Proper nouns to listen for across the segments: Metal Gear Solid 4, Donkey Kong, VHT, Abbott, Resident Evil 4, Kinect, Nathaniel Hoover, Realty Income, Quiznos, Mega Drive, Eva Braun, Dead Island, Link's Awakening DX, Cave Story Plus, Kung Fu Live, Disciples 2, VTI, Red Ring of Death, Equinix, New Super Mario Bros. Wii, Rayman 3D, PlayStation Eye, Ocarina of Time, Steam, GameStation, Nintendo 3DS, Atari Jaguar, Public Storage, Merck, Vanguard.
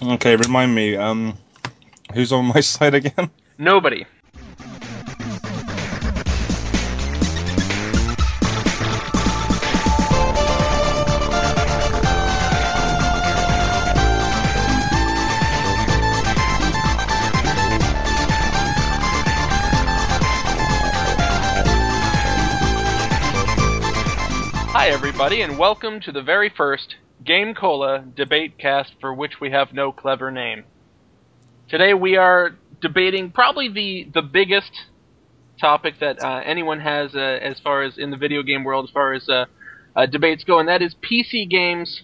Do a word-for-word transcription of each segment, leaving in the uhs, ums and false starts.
Okay, remind me, um, who's on my side again? Nobody. Hi everybody, and welcome to the very first Game Cola debate cast, for which we have no clever name. Today we are debating probably the, the biggest topic that uh, anyone has uh, as far as in the video game world, as far as uh, uh, debates go, and that is P C games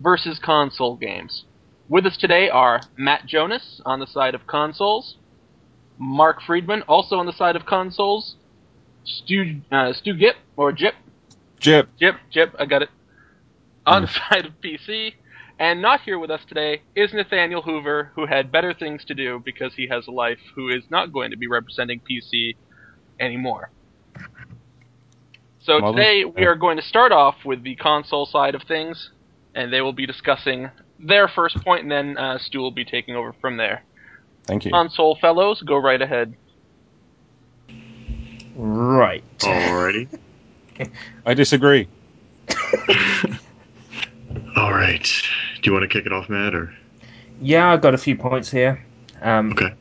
versus console games. With us today are Matt Jonas on the side of consoles, Mark Freedman also on the side of consoles, Stu uh, Stu Gip or Jip. Jip. Jip, Jip, I got it. On the side of P C, and not here with us today is Nathaniel Hoover, who had better things to do because he has a life, who is not going to be representing P C anymore. So today we are going to start off with the console side of things, and they will be discussing their first point, and then uh, Stu will be taking over from there. Thank you. Console fellows, go right ahead. Right. Alrighty. I disagree. All right. Do you want to kick it off, Matt? Or? Yeah, I've got a few points here. Um, okay.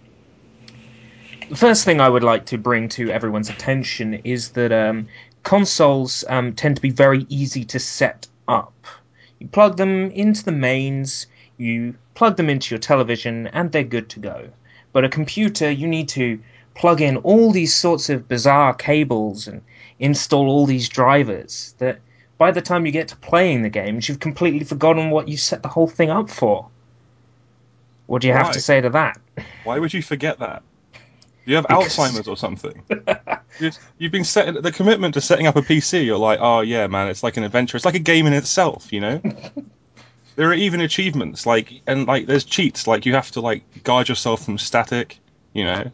The first thing I would like to bring to everyone's attention is that um, consoles um, tend to be very easy to set up. You plug them into the mains, you plug them into your television, and they're good to go. But a computer, you need to plug in all these sorts of bizarre cables and install all these drivers that by the time you get to playing the games, you've completely forgotten what you set the whole thing up for. What do you Why? have to say to that? Why would you forget that? You have because... Alzheimer's or something. You've been setting the commitment to setting up a P C. You're like, oh yeah, man, it's like an adventure. It's like a game in itself, you know. There are even achievements, like and like there's cheats, like you have to like guard yourself from static, you know.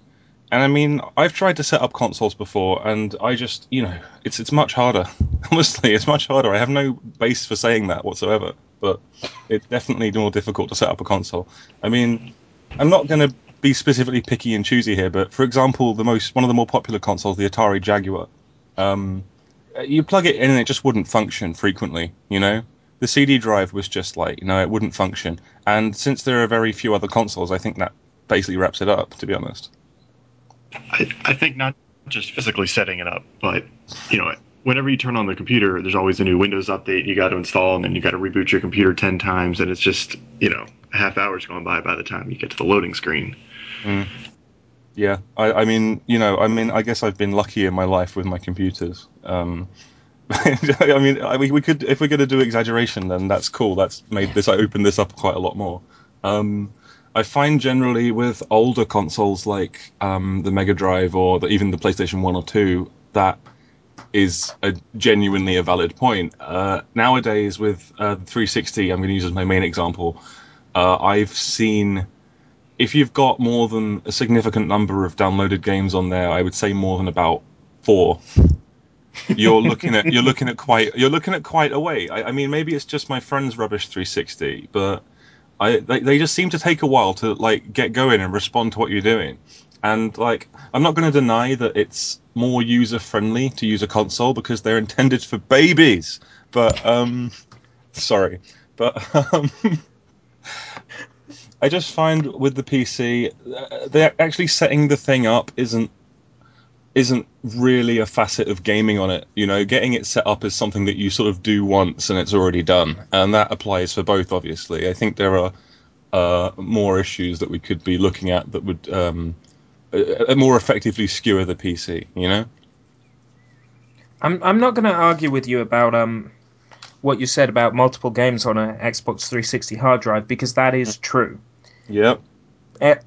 And I mean, I've tried to set up consoles before, and I just, you know, it's it's much harder. Honestly, it's much harder. I have no base for saying that whatsoever, but it's definitely more difficult to set up a console. I mean, I'm not going to be specifically picky and choosy here, but for example, the most one of the more popular consoles, the Atari Jaguar, um, you plug it in and it just wouldn't function frequently, you know? The C D drive was just like, no, it wouldn't function. And since there are very few other consoles, I think that basically wraps it up, to be honest. I, I think not just physically setting it up, but, you know, whenever you turn on the computer, there's always a new Windows update you got to install, and then you got to reboot your computer ten times, and it's just, you know, a half hour's gone by by the time you get to the loading screen. Mm. Yeah, I, I mean, you know, I mean, I guess I've been lucky in my life with my computers. Um, I mean, I, we, we could, if we're going to do exaggeration, then that's cool. That's made this, I opened this up quite a lot more. Um... I find generally with older consoles like um, the Mega Drive or the, even the PlayStation one or two, that is a genuinely a valid point. Uh, nowadays with uh, the three sixty, I'm going to use as my main example, uh, I've seen, if you've got more than a significant number of downloaded games on there, I would say more than about four. you're looking at you're looking at quite you're looking at quite a way. I, I mean, maybe it's just my friend's rubbish three sixty, but. I, they, they just seem to take a while to like get going and respond to what you're doing. And like, I'm not going to deny that it's more user friendly to use a console because they're intended for babies. But um, sorry, but um, I just find with the P C, uh, they're actually setting the thing up isn't isn't really a facet of gaming on it. You know, getting it set up is something that you sort of do once and it's already done, and that applies for both. Obviously, I think there are uh, more issues that we could be looking at that would um, uh, more effectively skewer the P C. You know, I'm I'm not going to argue with you about um what you said about multiple games on an Xbox three sixty hard drive because that is true. Yep.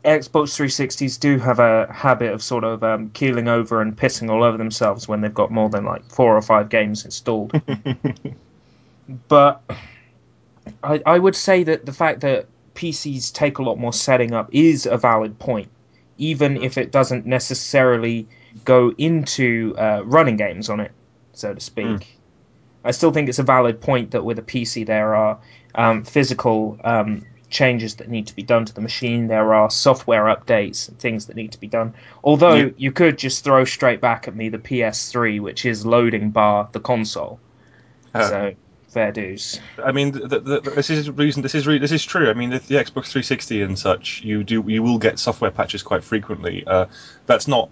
Xbox three sixties do have a habit of sort of um, keeling over and pissing all over themselves when they've got more than like four or five games installed. But I, I would say that the fact that P Cs take a lot more setting up is a valid point, even if it doesn't necessarily go into uh, running games on it, so to speak. Mm. I still think it's a valid point that with a P C there are um, physical... Um, changes that need to be done to the machine. There are software updates and things that need to be done. Although yeah. you could just throw straight back at me the P S three, which is loading bar the console. Oh. So fair dues. I mean, the, the, the, this is reason. This is re- this is true. I mean, the, the Xbox three sixty and such, you do you will get software patches quite frequently. Uh, that's not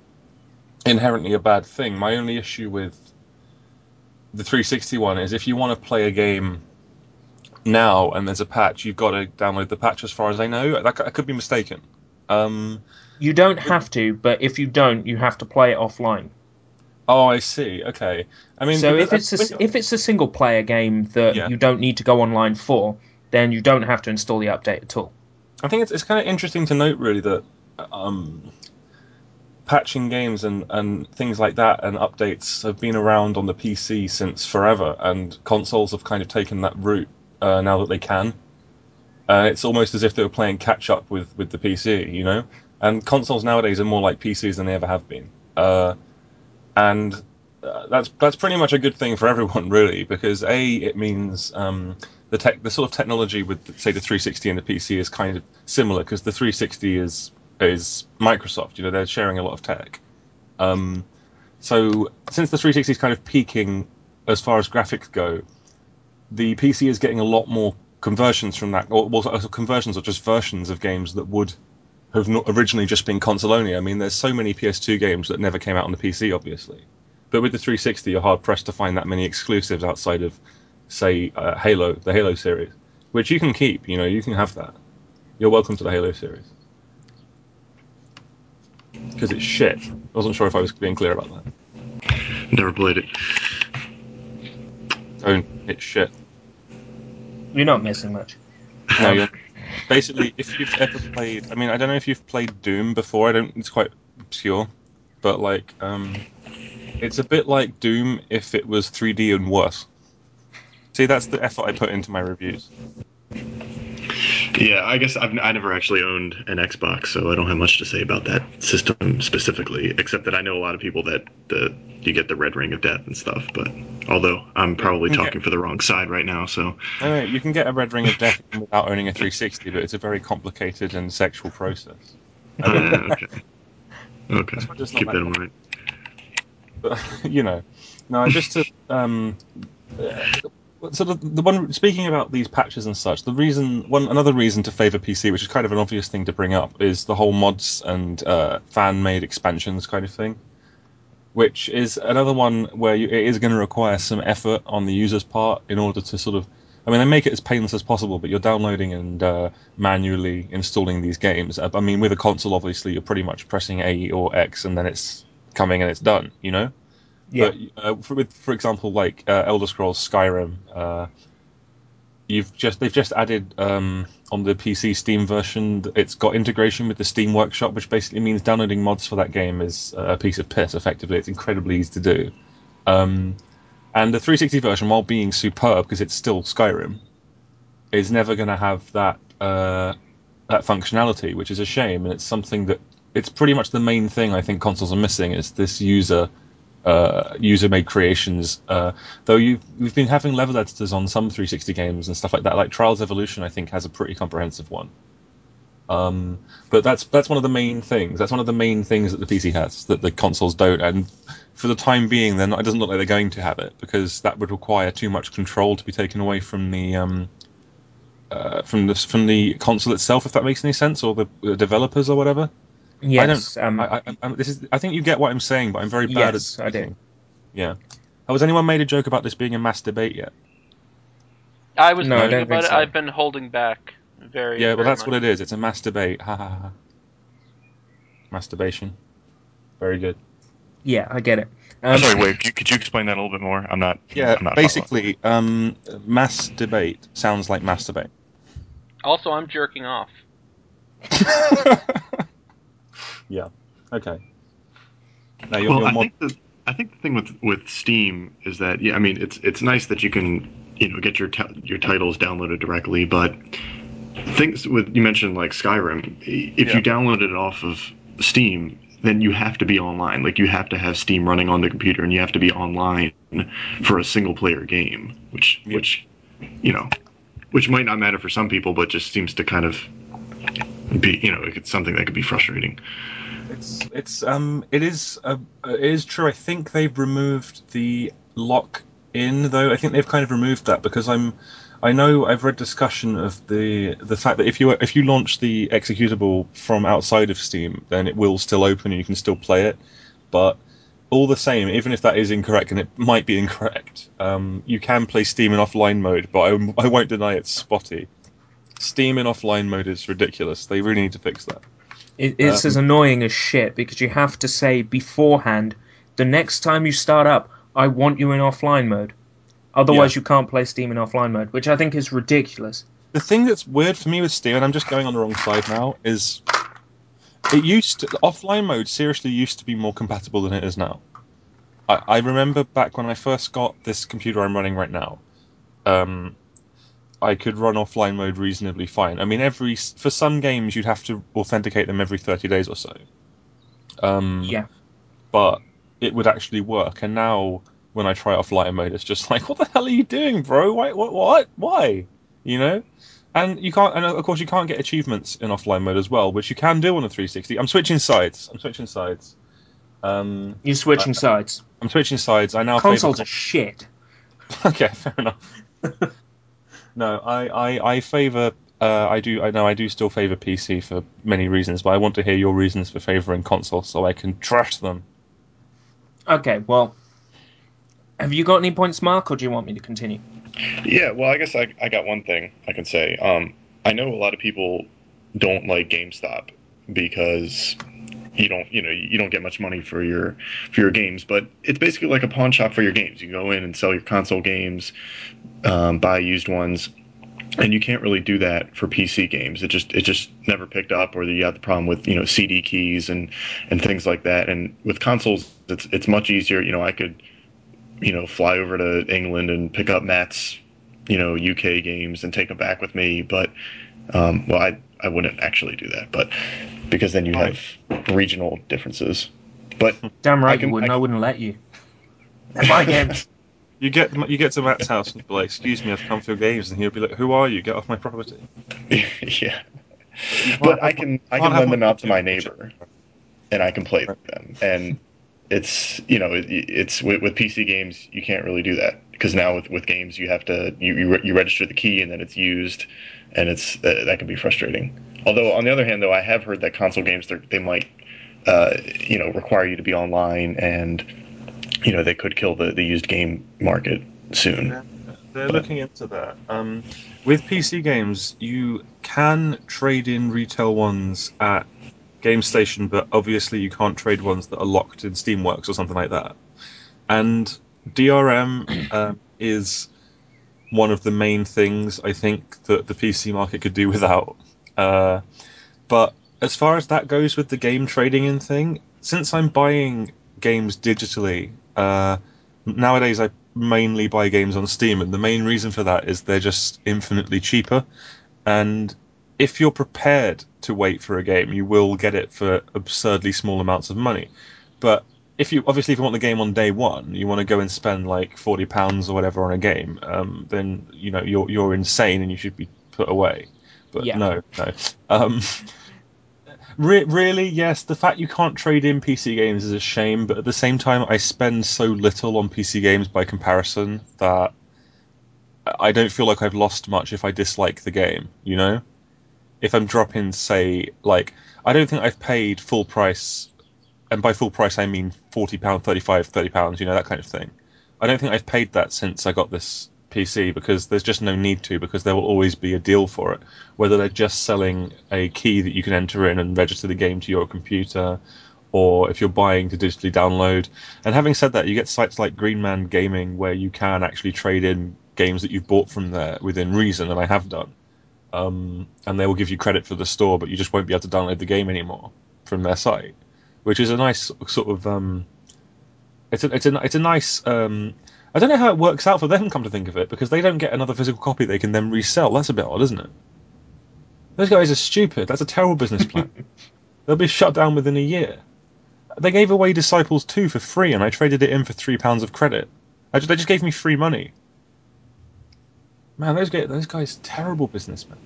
inherently a bad thing. My only issue with the three sixty one is if you want to play a game now and there's a patch, you've got to download the patch, as far as I know. That, I could be mistaken. Um, you don't have to, but if you don't, you have to play it offline. Oh, I see. Okay. I mean, so if it's a, if it's a single player game that yeah. you don't need to go online for, then you don't have to install the update at all. I think it's it's kind of interesting to note, really, that um, patching games and, and things like that and updates have been around on the P C since forever, and consoles have kind of taken that route. Uh, now that they can, uh, it's almost as if they were playing catch up with, with the P C, you know. And consoles nowadays are more like P Cs than they ever have been, uh, and uh, that's that's pretty much a good thing for everyone, really, because a it means um, the tech, the sort of technology with say the three sixty and the P C is kind of similar, because the three sixty is is Microsoft, you know, they're sharing a lot of tech. Um, so since the three sixty is kind of peaking as far as graphics go, the P C is getting a lot more conversions from that, or well, conversions or just versions of games that would have not originally just been console only. I mean, there's so many P S two games that never came out on the P C, obviously. But with the three sixty, you're hard-pressed to find that many exclusives outside of, say, uh, Halo, the Halo series, which you can keep, you know, you can have that. You're welcome to the Halo series. Because it's shit. I wasn't sure if I was being clear about that. Never played it. Don't. It's shit. You're not missing much. No, you're basically, if you've ever played, I mean, I don't know if you've played Doom before. I don't. It's quite obscure, but like, um, it's a bit like Doom if it was three D and worse. See, that's the effort I put into my reviews. Yeah, I guess I've I never actually owned an Xbox, so I don't have much to say about that system specifically, except that I know a lot of people that the you get the Red Ring of Death and stuff. But although I'm probably talking get, for the wrong side right now, so no, you can get a Red Ring of Death without owning a three sixty, but it's a very complicated and sexual process. Uh, okay, okay, just keep that in mind. But, you know, no, just to um. So the, the one speaking about these patches and such, the reason one another reason to favour P C, which is kind of an obvious thing to bring up, is the whole mods and uh, fan-made expansions kind of thing, which is another one where you, it is going to require some effort on the user's part in order to sort of, I mean, they make it as painless as possible, but you're downloading and uh, manually installing these games. I mean, with a console, obviously, you're pretty much pressing A or X, and then it's coming and it's done, you know. Yeah. But, uh, for, with, for example, like uh, Elder Scrolls Skyrim, uh, you've just they've just added um, on the P C Steam version. It's got integration with the Steam Workshop, which basically means downloading mods for that game is a piece of piss. Effectively, it's incredibly easy to do. Um, and the three sixty version, while being superb because it's still Skyrim, is never going to have that uh, that functionality, which is a shame. And it's something that it's pretty much the main thing I think consoles are missing is this user. Uh, user-made creations, uh, though you've, we've been having level editors on some three sixty games and stuff like that. Like Trials Evolution, I think, has a pretty comprehensive one. Um, but that's that's one of the main things. That's one of the main things that the P C has that the consoles don't. And for the time being, they're not, it doesn't look like they're going to have it because that would require too much control to be taken away from the um, uh, from the from the console itself, if that makes any sense, or the, the developers or whatever. Yes, I, don't, um, I, I, I, this is, I think you get what I'm saying, but I'm very bad yes, at. Yes, I do. Yeah. Has anyone made a joke about this being a mass debate yet? I was no, thinking about so. it. I've been holding back very. Yeah, very well, that's much. What it is. It's a mass debate. Ha ha ha. Masturbation. Very good. Yeah, I get it. Um, sorry, wait. Could you, could you explain that a little bit more? I'm not. Yeah. I'm not basically, um, mass debate sounds like masturbate. Also, I'm jerking off. Yeah. Okay. Now you're, well, you're more... I think the I think the thing with, with Steam is that yeah, I mean it's it's nice that you can you know get your t- your titles downloaded directly, but things with you mentioned like Skyrim, if yeah. you download it off of Steam, then you have to be online. Like you have to have Steam running on the computer, and you have to be online for a single player game, which yeah. which you know which might not matter for some people, but just seems to kind of be, you know, it's something that could be frustrating. It's it's um it is uh, it is true. I think they've removed the lock in though. I think they've kind of removed that because I'm I know I've read discussion of the the fact that if you if you launch the executable from outside of Steam, then it will still open and you can still play it. But all the same, even if that is incorrect, and it might be incorrect, um, you can play Steam in offline mode, but I, I won't deny it's spotty. Steam in offline mode is ridiculous. They really need to fix that. It, it's um, as annoying as shit, because you have to say beforehand, the next time you start up, I want you in offline mode. Otherwise, yeah. you can't play Steam in offline mode, which I think is ridiculous. The thing that's weird for me with Steam, and I'm just going on the wrong side now, is... It used to, offline mode seriously used to be more compatible than it is now. I, I remember back when I first got this computer I'm running right now, um, I could run offline mode reasonably fine. I mean, every for some games you'd have to authenticate them every thirty days or so. Um, yeah. But it would actually work. And now when I try offline mode, it's just like, what the hell are you doing, bro? Why? What? What? Why? You know. And you can't, and of course, you can't get achievements in offline mode as well, which you can do on a three sixty. I'm switching sides. I'm switching sides. Um, You're switching I, sides. I'm switching sides. I now consoles favor... are shit. Okay, fair enough. no, I, I, I favour. Uh, I do. I know. I do still favour P C for many reasons, but I want to hear your reasons for favouring consoles so I can trash them. Okay. Well, have you got any points, Mark, or do you want me to continue? Yeah, well, I guess I, I got one thing I can say. Um, I know a lot of people don't like GameStop because you don't, you know, you don't get much money for your for your games. But it's basically like a pawn shop for your games. You go in and sell your console games, um, buy used ones, and you can't really do that for P C games. It just it just never picked up, or you got the problem with, you know, C D keys and and things like that. And with consoles, it's it's much easier. You know, I could. You know, fly over to England and pick up Matt's, you know, U K games and take them back with me. But, um, well, I I wouldn't actually do that, but because then you have regional differences. But damn right, I can, you wouldn't. I, can, I wouldn't let you. My games. You get you get to Matt's house and be like, "Excuse me, I've come for your games," and he'll be like, "Who are you? Get off my property." yeah, but I can I can lend them out to my neighbor, and I can play them and. It's, you know, it, it's with, with P C games, you can't really do that because now with, with games, you have to, you, you, re- you register the key and then it's used and it's, uh, that can be frustrating. Although on the other hand though, I have heard that console games, they might, uh, you know, require you to be online and, you know, they could kill the, the used game market soon. Yeah, they're but. looking into that. Um, with P C games, you can trade in retail ones at GameStation, but obviously you can't trade ones that are locked in Steamworks or something like that. And D R M uh, is one of the main things I think that the P C market could do without. Uh, but as far as that goes with the game trading in thing, since I'm buying games digitally, uh, nowadays I mainly buy games on Steam, and the main reason for that is they're just infinitely cheaper. And if you're prepared to wait for a game, you will get it for absurdly small amounts of money. But if you obviously if you want the game on day one, you want to go and spend like forty pounds or whatever on a game, um, then you know you're you're insane and you should be put away. But yeah. no, no. Um, re- really, yes, the fact you can't trade in P C games is a shame. But at the same time, I spend so little on P C games by comparison that I don't feel like I've lost much if I dislike the game. You know. If I'm dropping, say, like, I don't think I've paid full price, and by full price I mean forty pounds, thirty-five pounds, thirty pounds, you know, that kind of thing. I don't think I've paid that since I got this P C, because there's just no need to, because there will always be a deal for it. Whether they're just selling a key that you can enter in and register the game to your computer, or if you're buying to digitally download. And having said that, you get sites like Green Man Gaming, where you can actually trade in games that you've bought from there within reason, and I have done. Um, and they will give you credit for the store, but you just won't be able to download the game anymore from their site, which is a nice sort of um, it's a it's a it's a nice um, I don't know how it works out for them. Come to think of it, because they don't get another physical copy they can then resell. That's a bit odd, isn't it? Those guys are stupid. That's a terrible business plan. They'll be shut down within a year. They gave away Disciples two for free, and I traded it in for three pounds of credit. I just, they just gave me free money. Man, those guys, those guys terrible businessmen.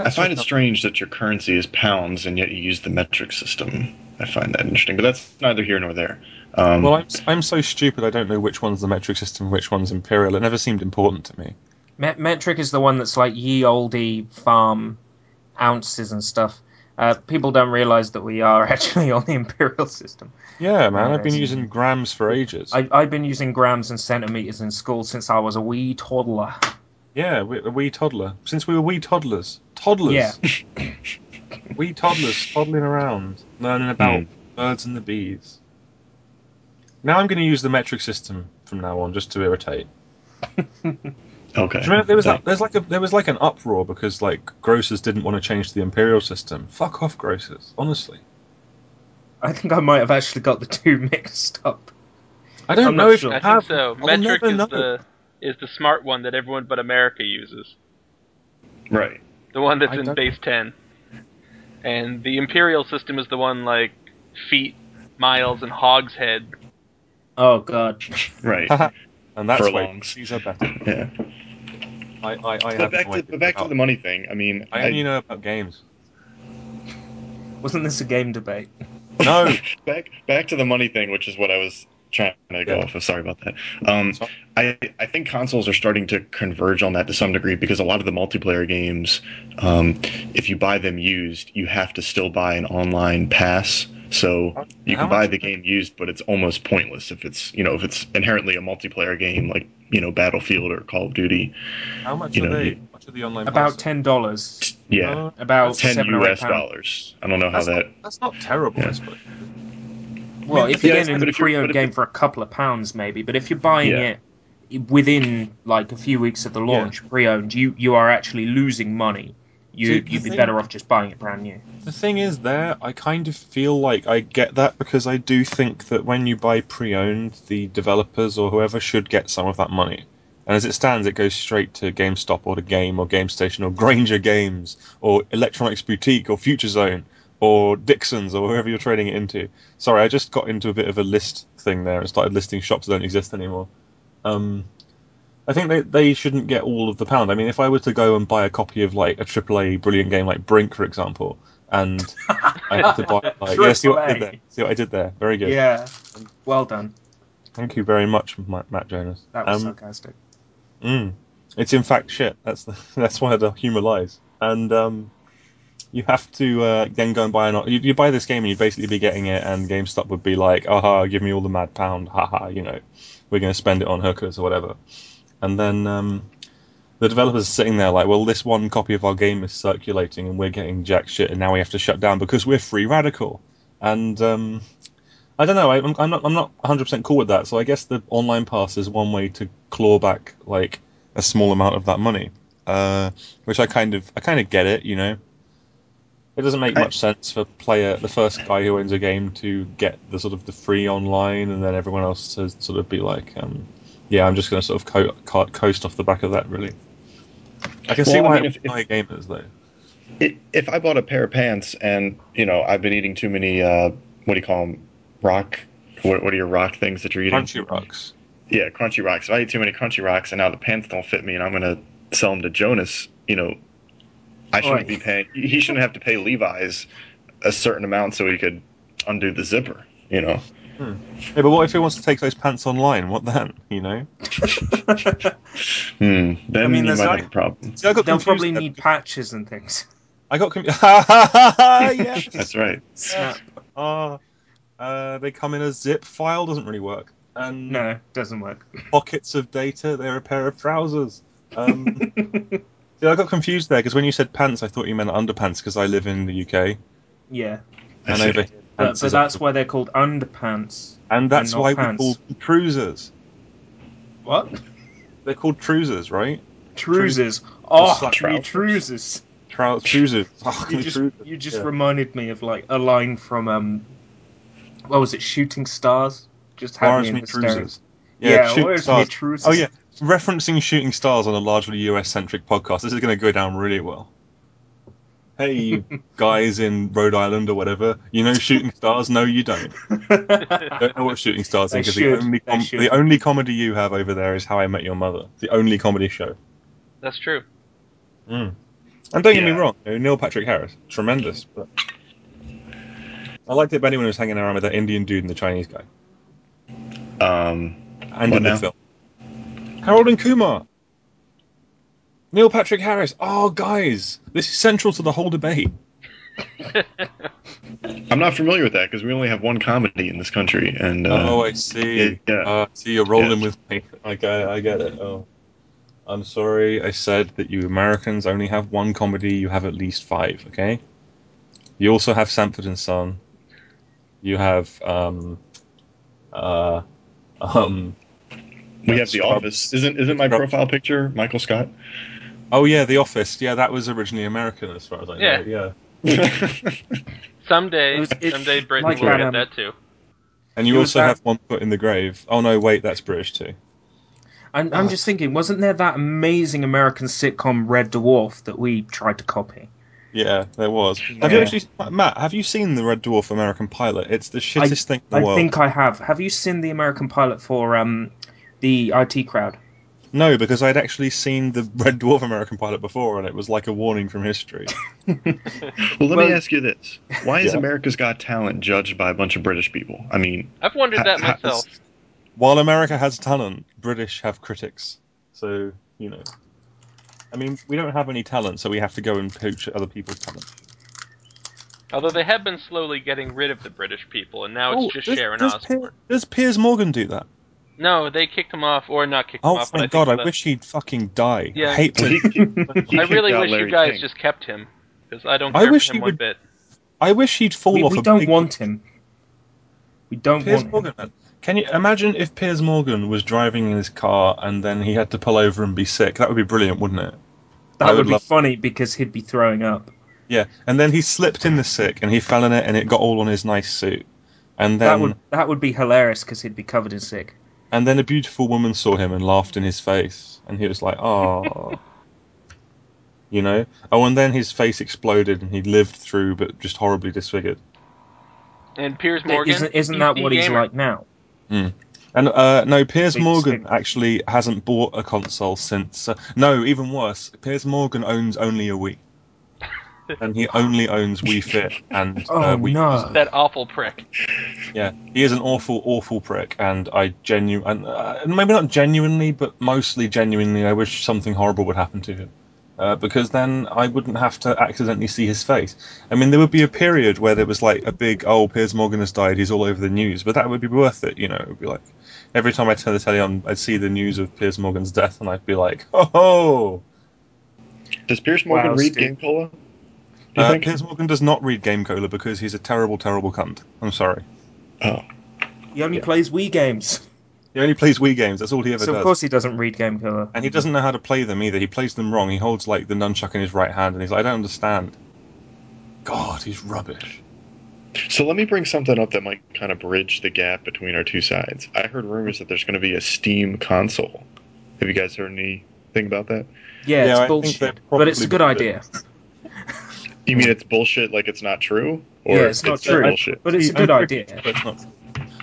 I find it strange that your currency is pounds and yet you use the metric system. I find that interesting, but that's neither here nor there. Um, well, I'm I'm so stupid I don't know which one's the metric system, which one's imperial. It never seemed important to me. Met- metric is the one that's like ye olde farm ounces and stuff. Uh, people don't realise that we are actually on the imperial system. Yeah, man, I've been using grams for ages. I, I've been using grams and centimetres in school since I was a wee toddler. Yeah, we, a wee toddler. Since we were wee toddlers. Toddlers. Yeah. Wee toddlers toddling around, learning about mm. birds and the bees. Now I'm going to use the metric system from now on, just to irritate. Okay. Do you remember there was that, there's like a there was like an uproar because like grocers didn't want to change to the imperial system. Fuck off, grocers. Honestly. I think I might have actually got the two mixed up. I don't I'm know if sure. I have. So. Metric is know. the is the smart one that everyone but America uses. Right. The one that's I in base ten. And the imperial system is the one like feet, miles, and hogshead. Oh God. Right. And that's why these are better. Yeah. I, I, I but back, no to, but back to the money thing. I mean, I only I, know about games. Wasn't this a game debate? No. back back to the money thing, which is what I was trying to go yeah. off of. Sorry about that. Um, I I think consoles are starting to converge on that to some degree because a lot of the multiplayer games, um, if you buy them used, you have to still buy an online pass. So you can buy the game used, but it's almost pointless if it's, you know, if it's inherently a multiplayer game like, you know, Battlefield or Call of Duty. How much are they? Much of the online about ten dollars. Yeah, about ten U S dollars. I don't know how that. That's not terrible, I suppose. Well, if you're getting a pre-owned game for a couple of pounds, maybe. But if you're buying it within like a few weeks of the launch, pre-owned, you you are actually losing money. You, See, you'd be thing, better off just buying it brand new. The thing is there, I kind of feel like I get that because I do think that when you buy pre-owned, the developers or whoever should get some of that money. And as it stands, it goes straight to GameStop or to Game or GameStation or Grainger Games or Electronics Boutique or FutureZone or Dixon's or wherever you're trading it into. Sorry, I just got into a bit of a list thing there and started listing shops that don't exist anymore. Um... I think they, they shouldn't get all of the pound. I mean, if I were to go and buy a copy of, like, a triple A brilliant game like Brink, for example, and I had to buy, like... yeah, see what I did there? See what I did there? Very good. Yeah. Well done. Thank you very much, Matt Jonas. That was um, sarcastic. Mm, it's in fact shit. That's the, that's where the humour lies. And um, you have to uh, then go and buy... an. You, you buy this game and you'd basically be getting it, and GameStop would be like, aha, give me all the mad pound, haha, you know, we're going to spend it on hookers or whatever. And then um, the developers are sitting there like, well, this one copy of our game is circulating and we're getting jack shit and now we have to shut down because we're free radical. And um, I don't know, I, I'm not I'm not one hundred percent cool with that. So I guess the online pass is one way to claw back like a small amount of that money, uh, which I kind of I kind of get it, you know. It doesn't make much sense for player the first guy who owns a game to get the sort of the free online and then everyone else to sort of be like... Um, yeah, I'm just going to sort of co- coast off the back of that, really. I can well, see why I mean, if, my gamers, though. It, if I bought a pair of pants and, you know, I've been eating too many, uh, what do you call them, rock? What, what are your rock things that you're eating? Crunchy rocks. Yeah, crunchy rocks. If I eat too many crunchy rocks and now the pants don't fit me and I'm going to sell them to Jonas, you know, I shouldn't right. be paying... He shouldn't have to pay Levi's a certain amount so he could undo the zipper, you know. Hmm. Yeah, but what if he wants to take those pants online? What then? You know? hmm. Then I mean, you might like, have a problem. See, I got They'll probably there. need patches and things. I got confused. Yes. That's right. Snap. Uh, uh, they come in a zip file. Doesn't really work. And no, doesn't work. Pockets of data. They're a pair of trousers. Um, see, I got confused there because when you said pants, I thought you meant underpants because I live in the U K. Yeah. And over here. But, but that's why they're called underpants. And that's and why pants. We're called trousers. What? They're called trousers, right? Trousers. Oh, oh trousers. Trousers. Oh, you just, you just yeah. reminded me of like a line from, um, what was it, Shooting Stars? Just had me in the trousers. Yeah, yeah Shooting Stars. Trousers? Oh, yeah. Referencing Shooting Stars on a largely U S-centric podcast. This is going to go down really well. hey, guys in Rhode Island or whatever, you know Shooting Stars? No, you don't. Don't know what Shooting Stars is, because the only com- the only comedy you have over there is How I Met Your Mother. It's the only comedy show. That's true. Mm. And don't yeah. get me wrong, Neil Patrick Harris, tremendous. But I liked it better when I was hanging around with that Indian dude and the Chinese guy. Um, and in the film, Harold and Kumar. Neil Patrick Harris. Oh, guys, this is central to the whole debate. I'm not familiar with that because we only have one comedy in this country. And uh, oh, I see. It, yeah. uh, see, you're rolling yeah. with me. I get, I get it. Oh, I'm sorry. I said that you Americans only have one comedy. You have at least five. Okay. You also have Sanford and Son. You have um, uh, um. We have The Office. Isn't isn't my profile picture Michael Scott? Oh, yeah, The Office. Yeah, that was originally American, as far as I know. Yeah. yeah. someday, it was, someday Britain like, will um, get that, too. And you also that, have One Foot in the Grave. Oh, no, wait, that's British, too. I'm, I'm uh, just thinking, wasn't there that amazing American sitcom Red Dwarf that we tried to copy? Yeah, there was. Have yeah. you actually, Matt, have you seen the Red Dwarf American pilot? It's the shittest I, thing in the I world. I think I have. Have you seen the American pilot for um, the I T Crowd? No, because I'd actually seen the Red Dwarf American pilot before, and it was like a warning from history. well, let well, me ask you this. Why yeah. is America's Got Talent judged by a bunch of British people? I mean... I've wondered ha- that myself. Has, while America has talent, British have critics. So, you know... I mean, we don't have any talent, so we have to go and poach other people's talent. Although they have been slowly getting rid of the British people, and now oh, it's just does, Sharon does Osbourne. Pier- does Piers Morgan do that? No, they kicked him off, or not kicked oh, him off. Oh, thank God, I wish he'd fucking die. Yeah. I hate him. I really wish Larry you guys King. just kept him, because I don't care I wish for him he one would, bit. I wish he'd fall we, off we a big... We don't want him. We don't Piers want Morgan, him. Man. Can you imagine if Piers Morgan was driving in his car and then he had to pull over and be sick? That would be brilliant, wouldn't it? That would, would be love... funny, because he'd be throwing up. Yeah, and then he slipped in the sick, and he fell in it, and it got all on his nice suit. And then... That would, that would be hilarious, because he'd be covered in sick. And then a beautiful woman saw him and laughed in his face. And he was like, oh. You know? Oh, and then his face exploded and he lived through, but just horribly disfigured. And Piers Morgan? Isn't, isn't that what he's like now? Mm. And uh, no, Piers Morgan actually hasn't bought a console since... Uh, no, even worse. Piers Morgan owns only a Wii. And he only owns Wii Fit and oh, uh, Wii no. That awful prick. Yeah, he is an awful, awful prick, and I genu- and uh, maybe not genuinely, but mostly genuinely, I wish something horrible would happen to him, uh, because then I wouldn't have to accidentally see his face. I mean, there would be a period where there was like a big, oh, Piers Morgan has died, he's all over the news, but that would be worth it, you know. It would be like, every time I turn the telly on, I'd see the news of Piers Morgan's death, and I'd be like, oh ho! Does Piers Morgan wow, read Steve. Game Cola? Uh, Piers Morgan does not read Game Cola because he's a terrible, terrible cunt. I'm sorry. Oh. He only yeah. plays Wii games. He only plays Wii games. That's all he ever so does. So, of course, he doesn't read Game Cola. And he doesn't know how to play them either. He plays them wrong. He holds, like, the nunchuck in his right hand, and he's like, I don't understand. God, he's rubbish. So let me bring something up that might kind of bridge the gap between our two sides. I heard rumors that there's going to be a Steam console. Have you guys heard anything about that? Yeah, yeah it's I bullshit, but it's a good idea. You mean it's bullshit, like it's not true? Or yeah, it's, it's not true, bullshit? But it's a good I'm idea. Sure, but it's not,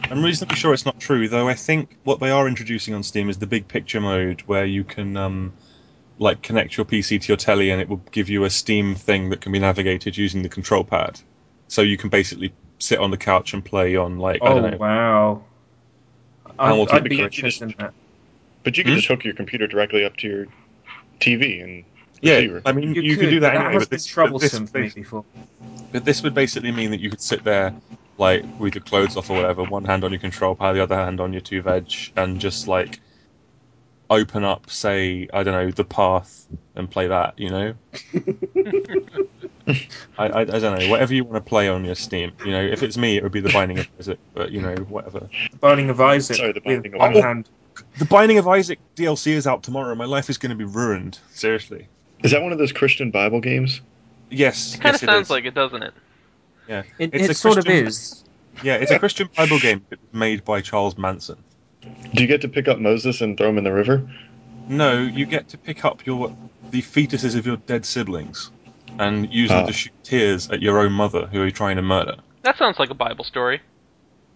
I'm reasonably sure it's not true, though I think what they are introducing on Steam is the big picture mode, where you can um, like connect your P C to your telly and it will give you a Steam thing that can be navigated using the control pad. So you can basically sit on the couch and play on, like, oh, I don't know. Oh, wow. I'd, I'd be interested in that. But you can hmm? just hook your computer directly up to your T V and... Yeah, I mean, you, you could, could do that anyway. That has but this, been troublesome but this, for me before. But this would basically mean that you could sit there, like, with your clothes off or whatever, one hand on your control pad, the other hand on your two veg, and just, like, open up, say, I don't know, The Path, and play that, you know? I, I I don't know, whatever you want to play on your Steam. You know, if it's me, it would be The Binding of Isaac, but, you know, whatever. The Binding of Isaac. Sorry, The Binding of Isaac. One hand. The Binding of Isaac D L C is out tomorrow. My life is going to be ruined. Seriously. Is that one of those Christian Bible games? Yes. It kind yes, of sounds it like it, doesn't it? Yeah, It, it's it a sort of is. Yeah, it's a Christian Bible game made by Charles Manson. Do you get to pick up Moses and throw him in the river? No, you get to pick up your the fetuses of your dead siblings. and use them uh. to shoot tears at your own mother who you're trying to murder. That sounds like a Bible story.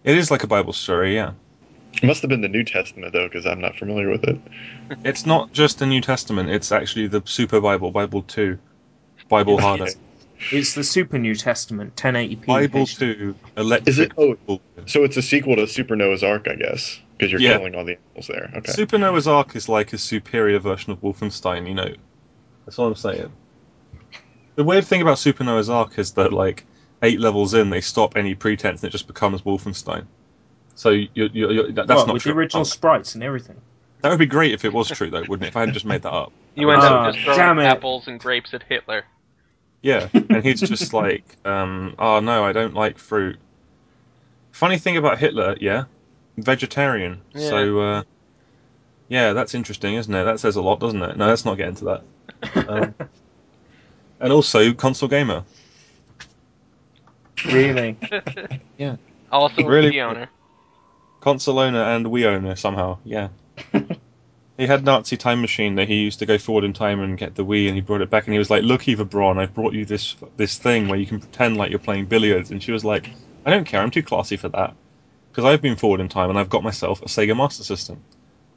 It is like a Bible story, yeah. It must have been the New Testament, though, because I'm not familiar with it. It's not just the New Testament. It's actually the Super Bible, Bible two, Bible Harder. It's the Super New Testament, ten eighty p. Bible two, Electric. Is it, oh, so it's a sequel to Super Noah's Ark, I guess, because you're yeah. killing all the animals there. Okay. Super Noah's Ark is like a superior version of Wolfenstein, you know. That's all I'm saying. The weird thing about Super Noah's Ark is that, like, eight levels in, they stop any pretense and it just becomes Wolfenstein. So you're, you're, you're, that's well, not with true. The original sprites and everything. That would be great if it was true, though, wouldn't it? If I hadn't just made that up. You end up just throwing apples and grapes at Hitler. Yeah, and he's just like, um, oh no, I don't like fruit. Funny thing about Hitler, yeah, vegetarian. Yeah. So, uh, yeah, that's interesting, isn't it? That says a lot, doesn't it? No, let's not get into that. Um, and also, console gamer. Really? Yeah. Also, really, the owner. Console owner and Wii owner somehow, yeah. He had Nazi Time Machine that he used to go forward in time and get the Wii, and he brought it back and he was like, look Eva Braun, I brought you this this thing where you can pretend like you're playing billiards. And she was like, I don't care, I'm too classy for that. Because I've been forward in time and I've got myself a Sega Master System.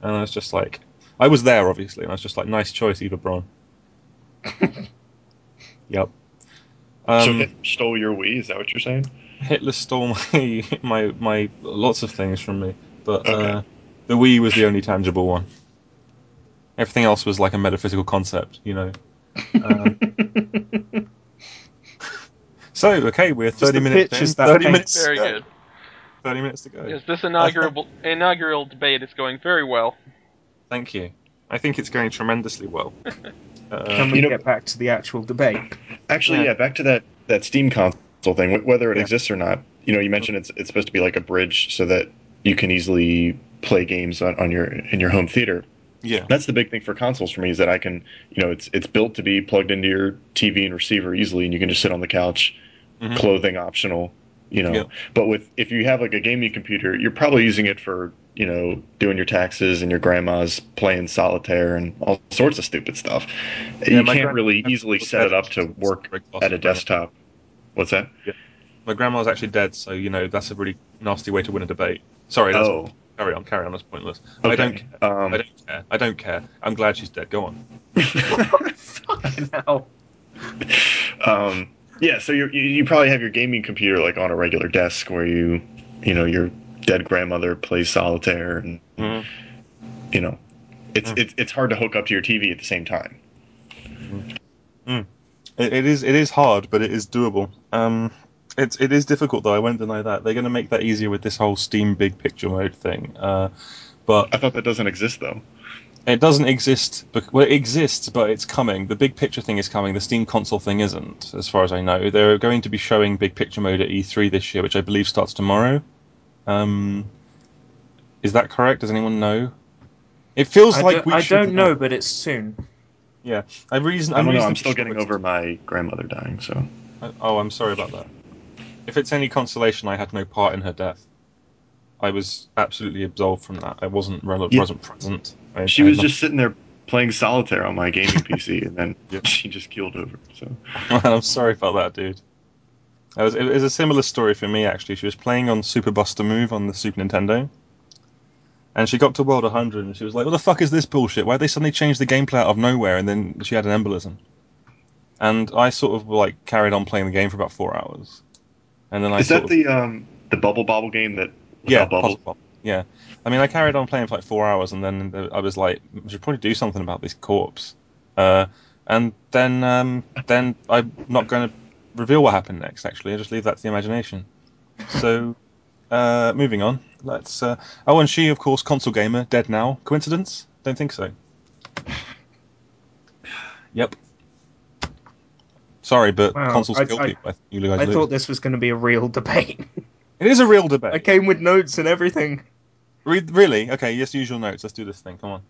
And I was just like, I was there obviously, and I was just like, nice choice Eva Braun. Yep. Um, so Hitler stole your Wii, is that what you're saying? Hitler stole my my my lots of things from me, but okay. uh, the Wii was the only tangible one. Everything else was like a metaphysical concept, you know. Um, so okay, we're thirty minutes. In, that thirty minutes. Very good. Thirty minutes to go. Yes, this inaugural inaugural debate is going very well. Thank you. I think it's going tremendously well. Uh, Can we you know, get back to the actual debate? Actually, yeah, yeah back to that, that Steam console thing, whether it yeah. exists or not. You know, you mentioned it's it's supposed to be like a bridge so that you can easily play games on, on your in your home theater. Yeah, that's the big thing for consoles for me is that I can, you know, it's it's built to be plugged into your T V and receiver easily, and you can just sit on the couch, mm-hmm. clothing optional, you know. Yeah. But with if you have like a gaming computer, you're probably using it for, you know, doing your taxes and your grandma's playing solitaire and all sorts of stupid stuff. Yeah, you can't really easily set it up to work at a desktop. What's that? Yeah. My grandma's actually dead, so, you know, that's a really nasty way to win a debate. Sorry, that's... Oh. Carry on, carry on, that's pointless. Okay. I don't um, I don't care. I don't care. I'm glad she's dead. Go on. Fucking hell. Um, yeah, so you you probably have your gaming computer like on a regular desk where you, you know, your dead grandmother plays solitaire and mm. you know, it's mm. it's it's hard to hook up to your T V at the same time. Mm. Mm. It, it is it is hard, but it is doable. Um It's, it is difficult, though. I won't deny that. They're going to make that easier with this whole Steam big picture mode thing. Uh, but I thought that doesn't exist, though. It doesn't exist. But, well, it exists, but it's coming. The big picture thing is coming. The Steam console thing isn't, as far as I know. They're going to be showing big picture mode at E three this year, which I believe starts tomorrow. Um, is that correct? Does anyone know? It feels I like do, we I should... I don't know, but it's soon. Yeah. I reason. I don't know. I'm still getting over it. My grandmother dying, so... I, oh, I'm sorry about that. If it's any consolation, I had no part in her death. I was absolutely absolved from that. I wasn't relevant, yeah. wasn't present. I, she I was just sitting there playing solitaire on my gaming P C, and then yeah. she just keeled over. So I'm sorry about that, dude. It was, it was a similar story for me, actually. She was playing on Super Buster Move on the Super Nintendo, and she got to World one hundred, and she was like, what the fuck is this bullshit? Why'd they suddenly change the gameplay out of nowhere? And then she had an embolism. And I sort of like carried on playing the game for about four hours. And then I Is that of, the um, the Bubble Bobble game that yeah, Bubble? Bubble? Yeah. I mean, I carried on playing for like four hours, and then I was like, I should probably do something about this corpse. Uh, and then um, then I'm not going to reveal what happened next, actually. I just leave that to the imagination. So, uh, moving on. Let's. Uh, oh, and she, of course, console gamer, dead now. Coincidence? Don't think so. Yep. Sorry, but wow. consoles kill people. I, you guys I lose. Thought this was going to be a real debate. It is a real debate. I came with notes and everything. Re- really? Okay, yes, use your notes. Let's do this thing. Come on.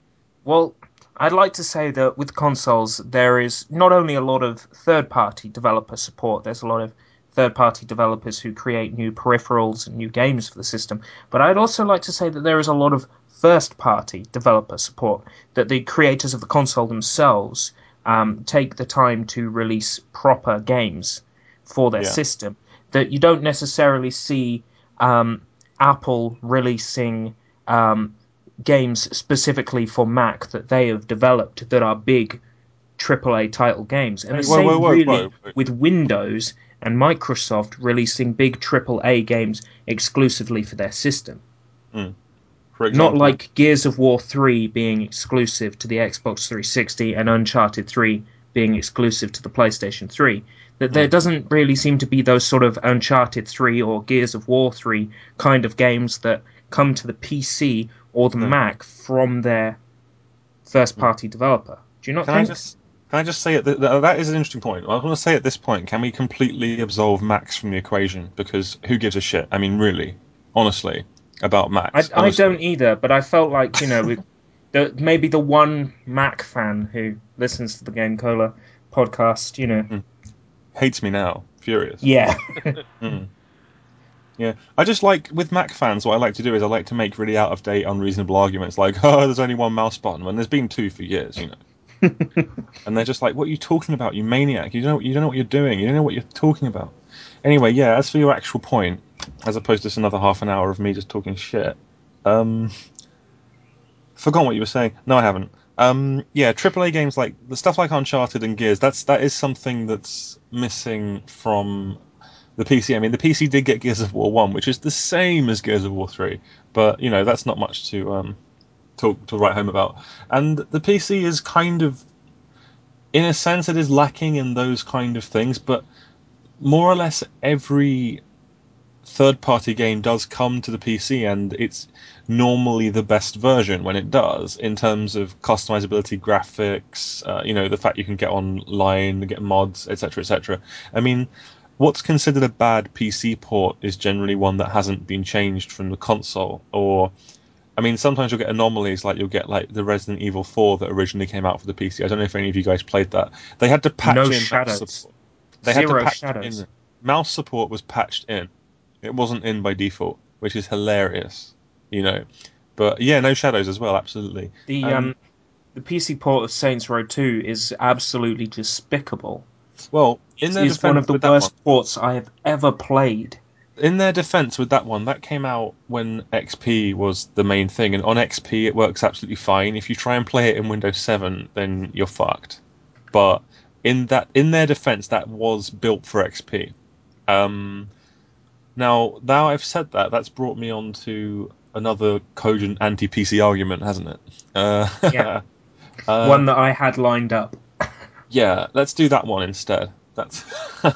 Well, I'd like to say that with consoles, there is not only a lot of third-party developer support, there's a lot of third-party developers who create new peripherals and new games for the system, but I'd also like to say that there is a lot of first-party developer support that the creators of the console themselves um, take the time to release proper games for their yeah. system, that you don't necessarily see um, Apple releasing um, games specifically for Mac that they have developed that are big triple A title games. And the whoa, same whoa, whoa, really whoa. with Windows and Microsoft releasing big triple A games exclusively for their system. Mm. For example, not like Gears of War three being exclusive to the Xbox three sixty and Uncharted three being exclusive to the PlayStation three. That there doesn't really seem to be those sort of Uncharted three or Gears of War three kind of games that come to the P C or the mm. Mac from their first-party mm. developer. Do you not can think? I just, can I just say, that, that is an interesting point. I want to say at this point, can we completely absolve Macs from the equation? Because who gives a shit? I mean, really, honestly, about Macs. I, I don't either, but I felt like, you know, we, the, maybe the one Mac fan who listens to the Game Cola podcast, you know... Mm. Hates me now, furious. Yeah. mm. Yeah. I just like, with Mac fans, what I like to do is I like to make really out-of-date, unreasonable arguments like, oh, there's only one mouse button, when there's been two for years, you know. And they're just like, what are you talking about, you maniac? You don't know, you don't know what you're doing. You don't know what you're talking about. Anyway, yeah, as for your actual point, as opposed to another half an hour of me just talking shit, um, forgotten what you were saying. No, I haven't. Um, yeah, triple A games, like the stuff like Uncharted and Gears, that's that is something that's missing from the P C. I mean, the P C did get Gears of War one, which is the same as Gears of War three, but you know that's not much to um, talk to write home about. And the P C is kind of, in a sense, it is lacking in those kind of things, but more or less every third-party game does come to the P C, and it's normally the best version when it does, in terms of customizability, graphics, uh, you know, the fact you can get online, get mods, et cetera, et cetera. I mean, what's considered a bad P C port is generally one that hasn't been changed from the console, or, I mean, sometimes you'll get anomalies, like you'll get, like, the Resident Evil four that originally came out for the P C. I don't know if any of you guys played that. They had to patch no in shadows. mouse support. They Zero had to patch shadows. in. Mouse support was patched in. It wasn't in by default, which is hilarious, you know. But yeah, no shadows as well, absolutely. The um, um, the P C port of Saints Row two is absolutely despicable. Well, in their it's one of the worst one, ports I have ever played. In their defense with that one, that came out when X P was the main thing, and on X P it works absolutely fine. If you try and play it in Windows seven, then you're fucked. But in that, in their defense, that was built for X P. Um... Now, now I've said that, that's brought me on to another cogent anti-P C argument, hasn't it? Uh, yeah. uh, one that I had lined up. Yeah, let's do that one instead. That's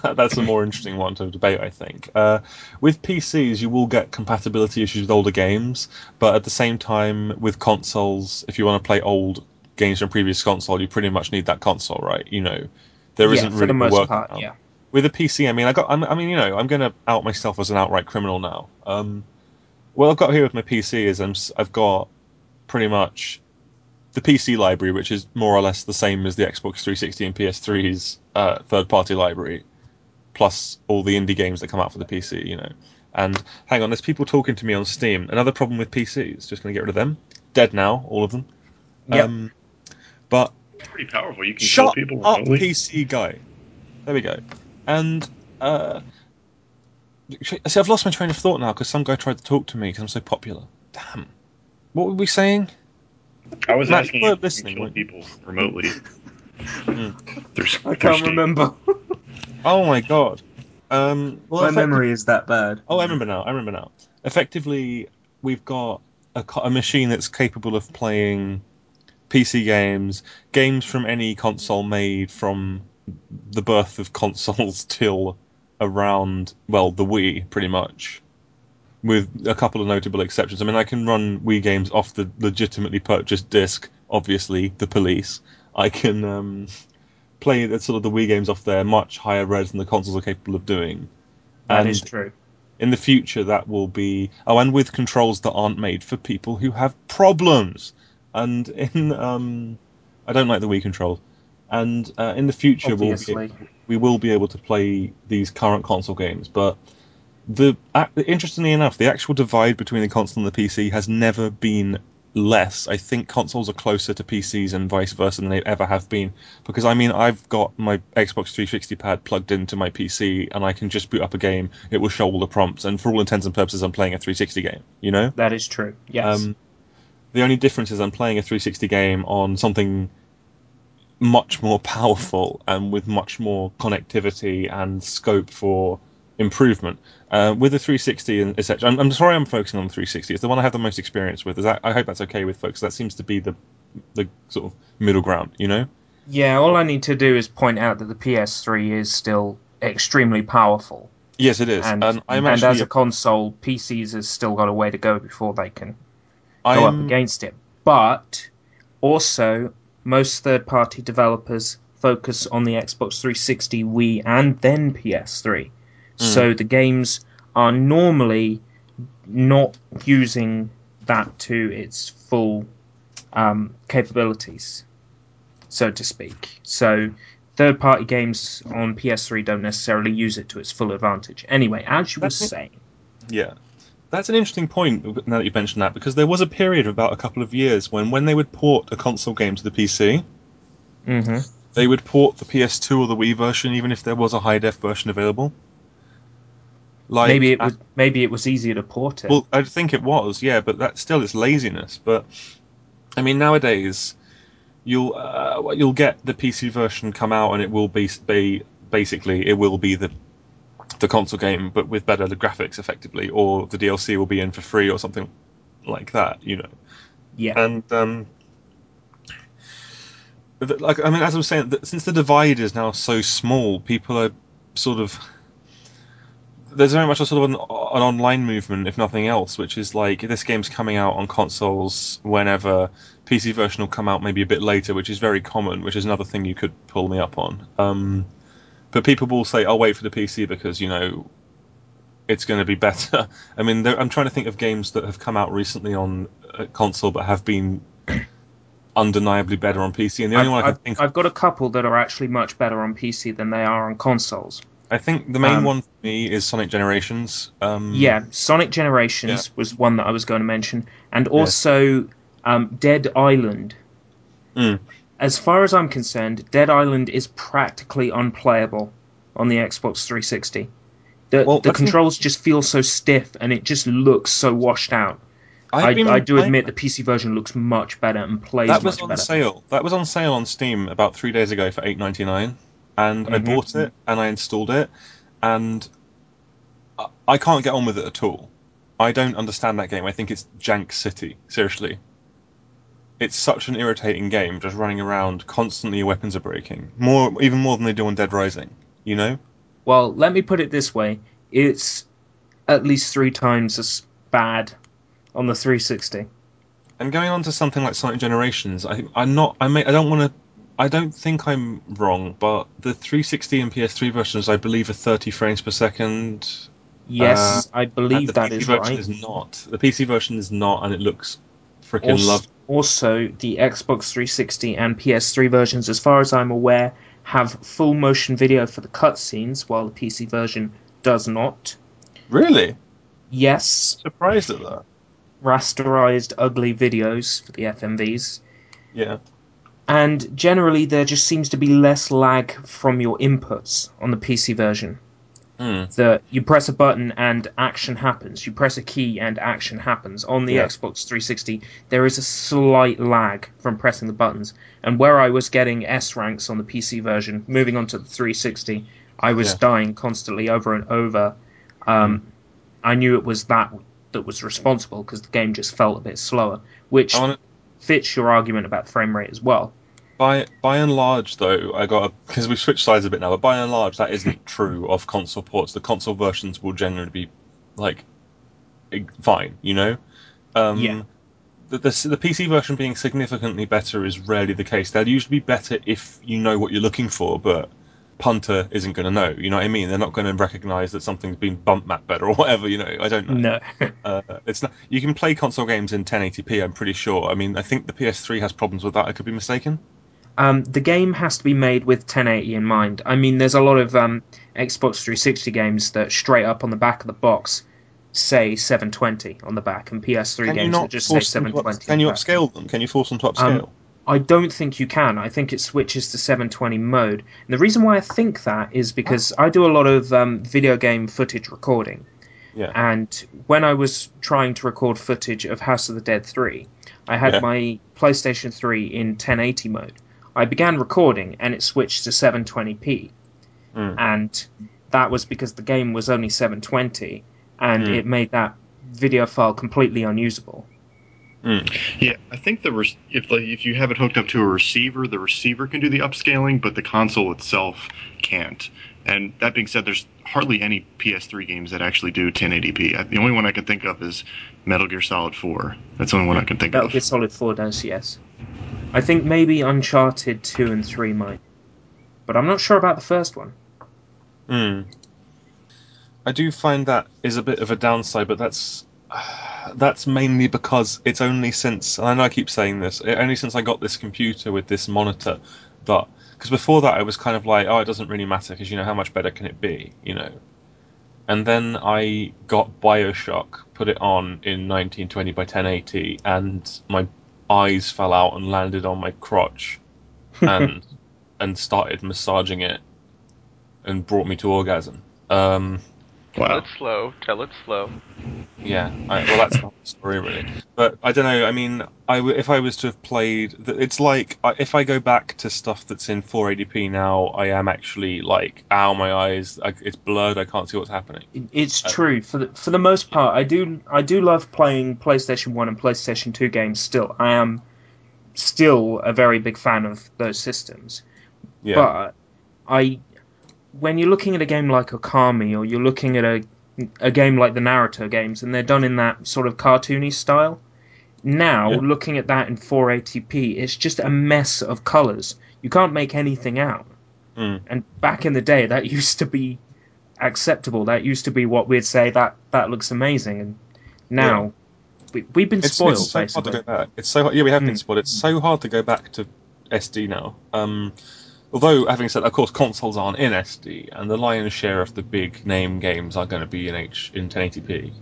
that's a more interesting one to debate, I think. Uh, with P Cs, you will get compatibility issues with older games, but at the same time, with consoles, if you want to play old games from a previous console, you pretty much need that console, right? You know, there yeah, isn't really for the most part, out. yeah. With a P C, I mean, I got. I mean, you know, I'm going to out myself as an outright criminal now. Um, what I've got here with my P C is I'm, I've got pretty much the P C library, which is more or less the same as the Xbox three sixty and P S three's uh, third-party library, plus all the indie games that come out for the P C, you know. And hang on, there's people talking to me on Steam. Another problem with P Cs. Just going to get rid of them. Dead now, all of them. Yep. Um, but pretty powerful. You can kill people remotely. Shut up, P C guy. There we go. And, uh, see, I've lost my train of thought now because some guy tried to talk to me because I'm so popular. Damn. What were we saying? I was Matt, asking you if you kill people remotely. mm. There's, I can't Steam. remember. Oh my god. Um, well, my memory is that bad. Oh, I remember now. I remember now. Effectively, we've got a, a machine that's capable of playing P C games, games from any console made from the birth of consoles till around, well, the Wii, pretty much, with a couple of notable exceptions. I mean, I can run Wii games off the legitimately purchased disc, obviously, The Police. I can um, play the, sort of the Wii games off there much higher res than the consoles are capable of doing. That and is true. In the future, that will be... Oh, and with controls that aren't made for people who have problems. And in... Um, I don't like the Wii controls. And uh, in the future, we'll be able, we will be able to play these current console games. But the uh, interestingly enough, the actual divide between the console and the P C has never been less. I think consoles are closer to P Cs and vice versa than they ever have been, because I mean, I've got my Xbox three sixty pad plugged into my P C and I can just boot up a game. It will show all the prompts, and for all intents and purposes I'm playing a three sixty game, you know? That is true, yes. Um, the only difference is I'm playing a three sixty game on something much more powerful and with much more connectivity and scope for improvement. Uh, with the three sixty and et cetera. I'm, I'm sorry I'm focusing on the three sixty. It's the one I have the most experience with. Is that, I hope that's okay with folks. That seems to be the the sort of middle ground, you know? Yeah, all I need to do is point out that the P S three is still extremely powerful. Yes, it is. And, and, I'm and actually, as a console, P Cs has still got a way to go before they can I'm... go up against it. But also, most third-party developers focus on the Xbox three sixty, Wii, and then P S three. So the games are normally not using that to its full um, capabilities, so to speak. So third-party games on P S three don't necessarily use it to its full advantage. Anyway, as you were saying... Yeah, that's an interesting point, now that you've mentioned that, because there was a period of about a couple of years when, when they would port a console game to the P C... Mm-hmm. They would port the P S two or the Wii version, even if there was a high-def version available. Like, maybe it was, maybe it was easier to port it. Well, I think it was, yeah, but that still is laziness. But I mean, nowadays you'll uh, you'll get the P C version come out, and it will be, be basically it will be the the console game, but with better graphics, effectively, or the D L C will be in for free or something like that, you know. Yeah. And um, like I mean, as I was saying, since the divide is now so small, people are sort of. There's very much a sort of an, an online movement, if nothing else, which is like, this game's coming out on consoles whenever, P C version will come out maybe a bit later, which is very common, which is another thing you could pull me up on. Um, but people will say, I'll wait for the P C because, you know, it's going to be better. I mean, there, I'm trying to think of games that have come out recently on a console but have been undeniably better on P C. And the only I've, one I can I've, think of... I've got a couple that are actually much better on P C than they are on consoles. I think the main um, one for me is Sonic Generations. Um, yeah, Sonic Generations yeah. was one that I was going to mention. And also yeah. um, Dead Island. Mm. As far as I'm concerned, Dead Island is practically unplayable on the Xbox three sixty. The, well, the controls just feel so stiff, and it just looks so washed out. I, been, I do admit I, the P C version looks much better and plays much better. That was on better. sale. That was on sale on Steam about three days ago for eight ninety-nine. And mm-hmm. I bought it, and I installed it, and I can't get on with it at all. I don't understand that game. I think it's Jank City, seriously. It's such an irritating game, just running around, constantly your weapons are breaking. More, even more than they do on Dead Rising, you know? Well, let me put it this way. It's at least three times as bad on the three sixty. And going on to something like Sonic Generations, I, I'm not... I, may, I don't want to... I don't think I'm wrong, but the three sixty and P S three versions, I believe, are thirty frames per second. Yes, uh, I believe that is right. The P C version is not. The P C version is not, and it looks freaking lovely. Also, the Xbox three sixty and P S three versions, as far as I'm aware, have full motion video for the cutscenes, while the P C version does not. Really? Yes. I'm surprised at that. Rasterized, ugly videos for the F M Vs. Yeah. And generally, there just seems to be less lag from your inputs on the P C version. Mm. The, you press a button and action happens. You press a key and action happens. On the yeah. Xbox three sixty, there is a slight lag from pressing the buttons. And where I was getting S ranks on the P C version, moving on to the three sixty, I was yeah. dying constantly over and over. Um, mm. I knew it was that that was responsible because the game just felt a bit slower, which... fits your argument about frame rate as well. By by and large, though, I got because we've switched sides a bit now. But by and large, that isn't true of console ports. The console versions will generally be like fine, you know. Um, yeah. The, the the P C version being significantly better is rarely the case. They'll usually be better if you know what you're looking for, but Punter isn't going to know. You know what I mean? They're not going to recognise that something's been bump mapped better or whatever. You know, I don't know. No, uh, it's not. You can play console games in ten eighty p. I'm pretty sure. I mean, I think the P S three has problems with that. I could be mistaken. Um, the game has to be made with ten eighty in mind. I mean, there's a lot of um, Xbox three sixty games that straight up on the back of the box say seven twenty on the back, and P S three can games that just say seven twenty. Up, can you upscale them? Can you force them to upscale? Um, I don't think you can. I think it switches to seven twenty mode. And the reason why I think that is because I do a lot of um, video game footage recording. Yeah. And when I was trying to record footage of House of the Dead three, I had yeah. my PlayStation three in ten eighty mode. I began recording, and it switched to seven twenty p. Mm. And that was because the game was only seven twenty, and mm. it made that video file completely unusable. Mm. Yeah, I think the re- if like, if you have it hooked up to a receiver, the receiver can do the upscaling, but the console itself can't. And that being said, there's hardly any P S three games that actually do ten eighty p. The only one I can think of is Metal Gear Solid four. That's the only one I can think Metal of. Metal Gear Solid four does, yes. I think maybe Uncharted two and three might. But I'm not sure about the first one. Hmm. I do find that is a bit of a downside, but that's... that's mainly because it's only since, and I know I keep saying this, only since I got this computer with this monitor that, because before that I was kind of like, oh, it doesn't really matter because, you know, how much better can it be, you know? And then I got BioShock, put it on in nineteen twenty by ten eighty, and my eyes fell out and landed on my crotch and and started massaging it and brought me to orgasm. Um... Wow. Tell it slow. Tell it slow. Yeah. I, well, that's not the story, really. But I don't know. I mean, I w- if I was to have played... It's like, if I go back to stuff that's in four eighty p now, I am actually like, ow, my eyes. I, it's blurred. I can't see what's happening. It's um, true. For the, for the most part, I do I do love playing PlayStation one and PlayStation two games still. I am still a very big fan of those systems. Yeah. But I... when you're looking at a game like Okami, or you're looking at a a game like the Naruto games, and they're done in that sort of cartoony style, now yeah. looking at that in four eighty p, it's just a mess of colours. You can't make anything out. Mm. And back in the day, that used to be acceptable. That used to be what we'd say, that, that looks amazing. And now, yeah. we, we've been it's, spoiled, it's so basically. Hard to go back. It's so, yeah, we have mm. been spoiled. It's so hard to go back to S D now. Um... Although, having said that, of course, consoles aren't in S D, and the lion's share of the big name games are going to be in H in ten eighty p,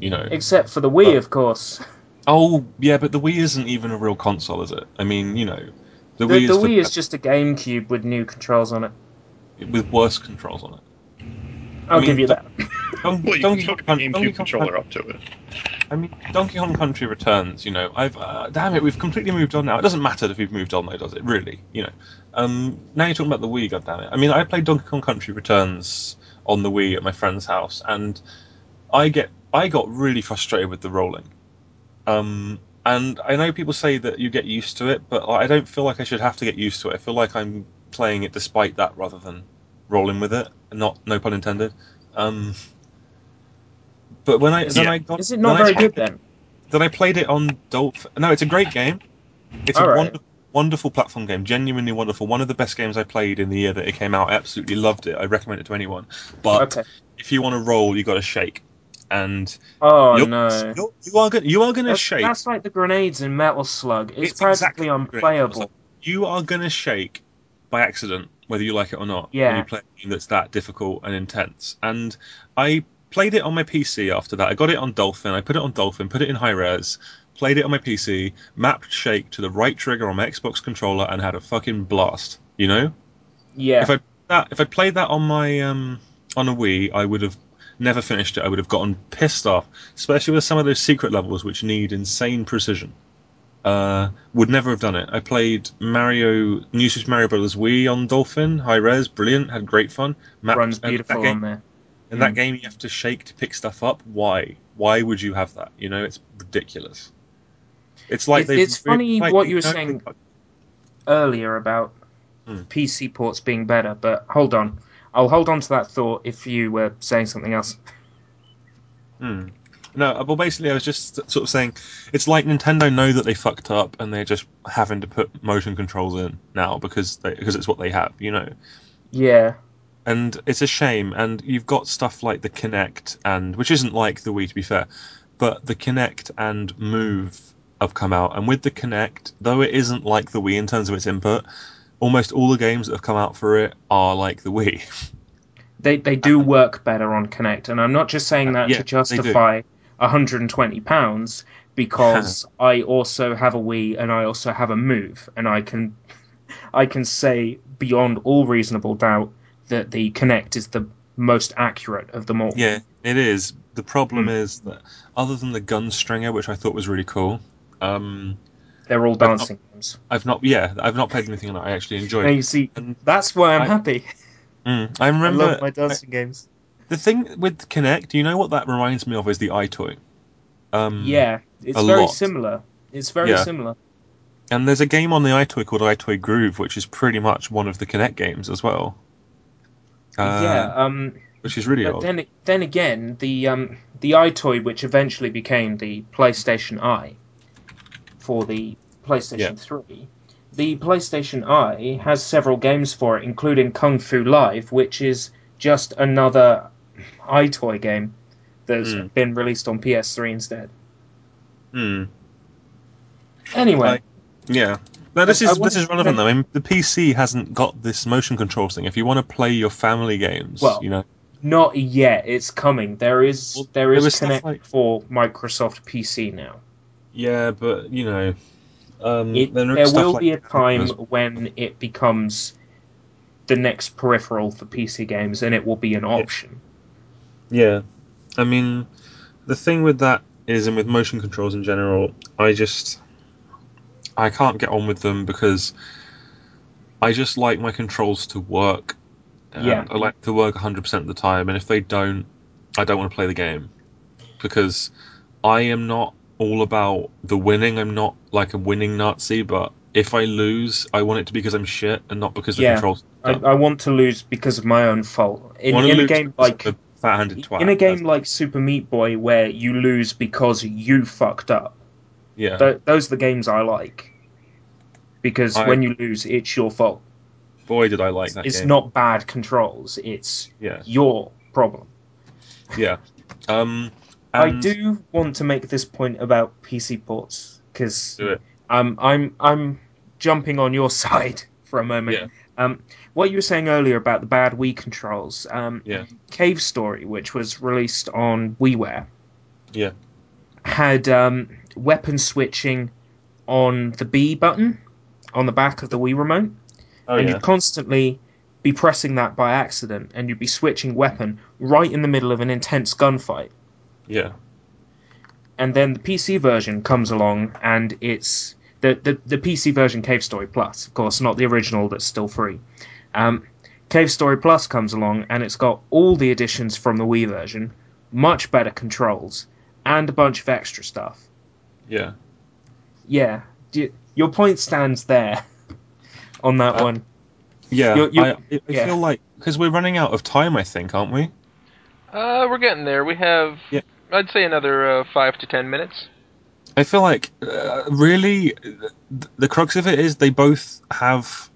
you know. Except for the Wii, but, of course. Oh, yeah, but the Wii isn't even a real console, is it? I mean, you know, the, the Wii is the, the Wii is just a GameCube with new controls on it, with worse controls on it. I'll I mean, give you that. Don- well, you Donkey Kong GameCube Donkey controller up to it. I mean, Donkey Kong Country Returns, you know, I've, uh, damn it, we've completely moved on now. It doesn't matter if we've moved on though, does it, really? You know, um, now you're talking about the Wii, goddammit. I mean, I played Donkey Kong Country Returns on the Wii at my friend's house, and I get, I got really frustrated with the rolling. Um, and I know people say that you get used to it, but I don't feel like I should have to get used to it. I feel like I'm playing it despite that rather than rolling with it, not, no pun intended. Um... But when I, then yeah. I got, is it not very good then? Then I played it on Dolph. No, it's a great game. It's All a right. wonderful, wonderful platform game. Genuinely wonderful. One of the best games I played in the year that it came out. I absolutely loved it. I recommend it to anyone. But okay. if you want to roll, you got to shake. And oh you're, no, you're, you are going. You are going to shake. That's like the grenades in Metal Slug. It's, it's practically exactly unplayable. You are going to shake by accident, whether you like it or not. Yeah. When you play a game that's that difficult and intense, and I. played it on my P C after that. I got it on Dolphin. I put it on Dolphin, put it in high res, played it on my P C, mapped Shake to the right trigger on my Xbox controller, and had a fucking blast. You know? Yeah. If I that, if I played that on my um on a Wii, I would have never finished it. I would have gotten pissed off, especially with some of those secret levels which need insane precision. Uh, would never have done it. I played Mario, New Super Mario Bros. Wii on Dolphin, high res, brilliant, had great fun. Mapped, Runs beautiful uh, on there. In that game, you have to shake to pick stuff up. Why? Why would you have that? You know, it's ridiculous. It's like... It, it's funny like, what you were saying earlier about hmm. P C ports being better, but hold on. I'll hold on to that thought if you were saying something else. Hmm. No, well, basically, I was just sort of saying, it's like Nintendo know that they fucked up and they're just having to put motion controls in now because they, because it's what they have, you know? Yeah. And it's a shame, and you've got stuff like the Kinect, and which isn't like the Wii to be fair, but the Kinect and Move have come out, and with the Kinect, though it isn't like the Wii in terms of its input, almost all the games that have come out for it are like the Wii. they they do work better on Kinect, and I'm not just saying that uh, yeah, to justify one hundred twenty pounds, because I also have a Wii and I also have a Move, and I can I can say beyond all reasonable doubt that the Kinect is the most accurate of them all. Yeah, it is. The problem mm. is that other than the gun stringer, which I thought was really cool, um, they're all dancing I've not, games. I've not, yeah, I've not played anything that I actually enjoyed. Now you see, and that's why I'm I, happy. Mm, I remember I love my dancing I, games. The thing with Kinect, you know what that reminds me of is the iToy. Um, yeah, it's very lot. similar. It's very yeah. similar. And there's a game on the iToy called iToy Groove, which is pretty much one of the Kinect games as well. Uh, yeah, um, which is really odd. Then, then again, the um, the iToy, which eventually became the PlayStation Eye for the PlayStation yeah. three, the PlayStation Eye has several games for it, including Kung Fu Live, which is just another iToy game that's mm. been released on P S three instead. Hmm. Anyway. I, yeah. No, this is this is relevant though. I mean, the P C hasn't got this motion control thing. If you want to play your family games, well, you know, not yet. It's coming. There is well, there is Kinect like... for Microsoft P C now. Yeah, but you know, um, it, there, there will like be a time as... when it becomes the next peripheral for P C games, and it will be an option. Yeah, I mean, the thing with that is, and with motion controls in general, I just. I can't get on with them because I just like my controls to work. Yeah. I like to work one hundred percent of the time, and if they don't, I don't want to play the game. Because I am not all about the winning. I'm not like a winning Nazi, but if I lose, I want it to be because I'm shit and not because the yeah, controls. I, I want to lose because of my own fault. In, in a game like a fat-handed twat, in a game like Super Meat Boy, where you lose because you fucked up. Yeah, Th- those are the games I like, because I, when you lose, it's your fault. Boy, did I like that! It's game. not bad controls; it's yeah. your problem. Yeah, um, I do want to make this point about P C ports because um, I'm I'm jumping on your side for a moment. Yeah. Um, what you were saying earlier about the bad Wii controls, um, yeah. Cave Story, which was released on WiiWare, yeah, had. Um, weapon switching on the B button on the back of the Wii remote, oh, and yeah. you'd constantly be pressing that by accident, and you'd be switching weapon right in the middle of an intense gunfight. Yeah. And then the P C version comes along, and it's the the, the P C version, Cave Story Plus, of course, not the original that's still free. Um, Cave Story Plus comes along, and it's got all the additions from the Wii version, much better controls, and a bunch of extra stuff. Yeah, yeah. You, your point stands there on that uh, one. Yeah, you're, you're, I, I yeah. feel like because we're running out of time, I think, aren't we? Uh, we're getting there. We have, yeah. I'd say, another uh, five to ten minutes. I feel like uh, really, th- the crux of it is they both have.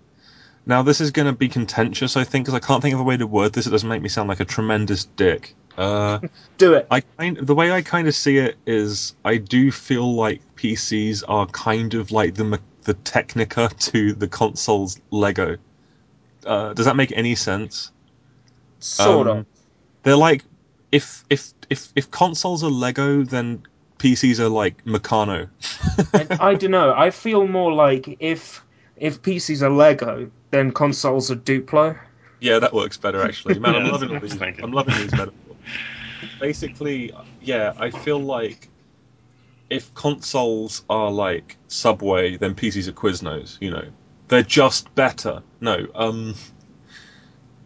Now this is going to be contentious, I think, because I can't think of a way to word this. It doesn't make me sound like a tremendous dick. Uh, do it. I kind of, the way I kind of see it is, I do feel like P Cs are kind of like the the Technica to the console's Lego. Uh, does that make any sense? Sort um, of. They're like if if if if consoles are Lego, then P Cs are like Meccano. I, I don't know. I feel more like if if P Cs are Lego, then consoles are Duplo. Yeah, that works better actually. Man, I'm loving all these. I'm loving these better. Basically, yeah, I feel like if consoles are like Subway, then P Cs are Quiznos, you know. They're just better. No, um...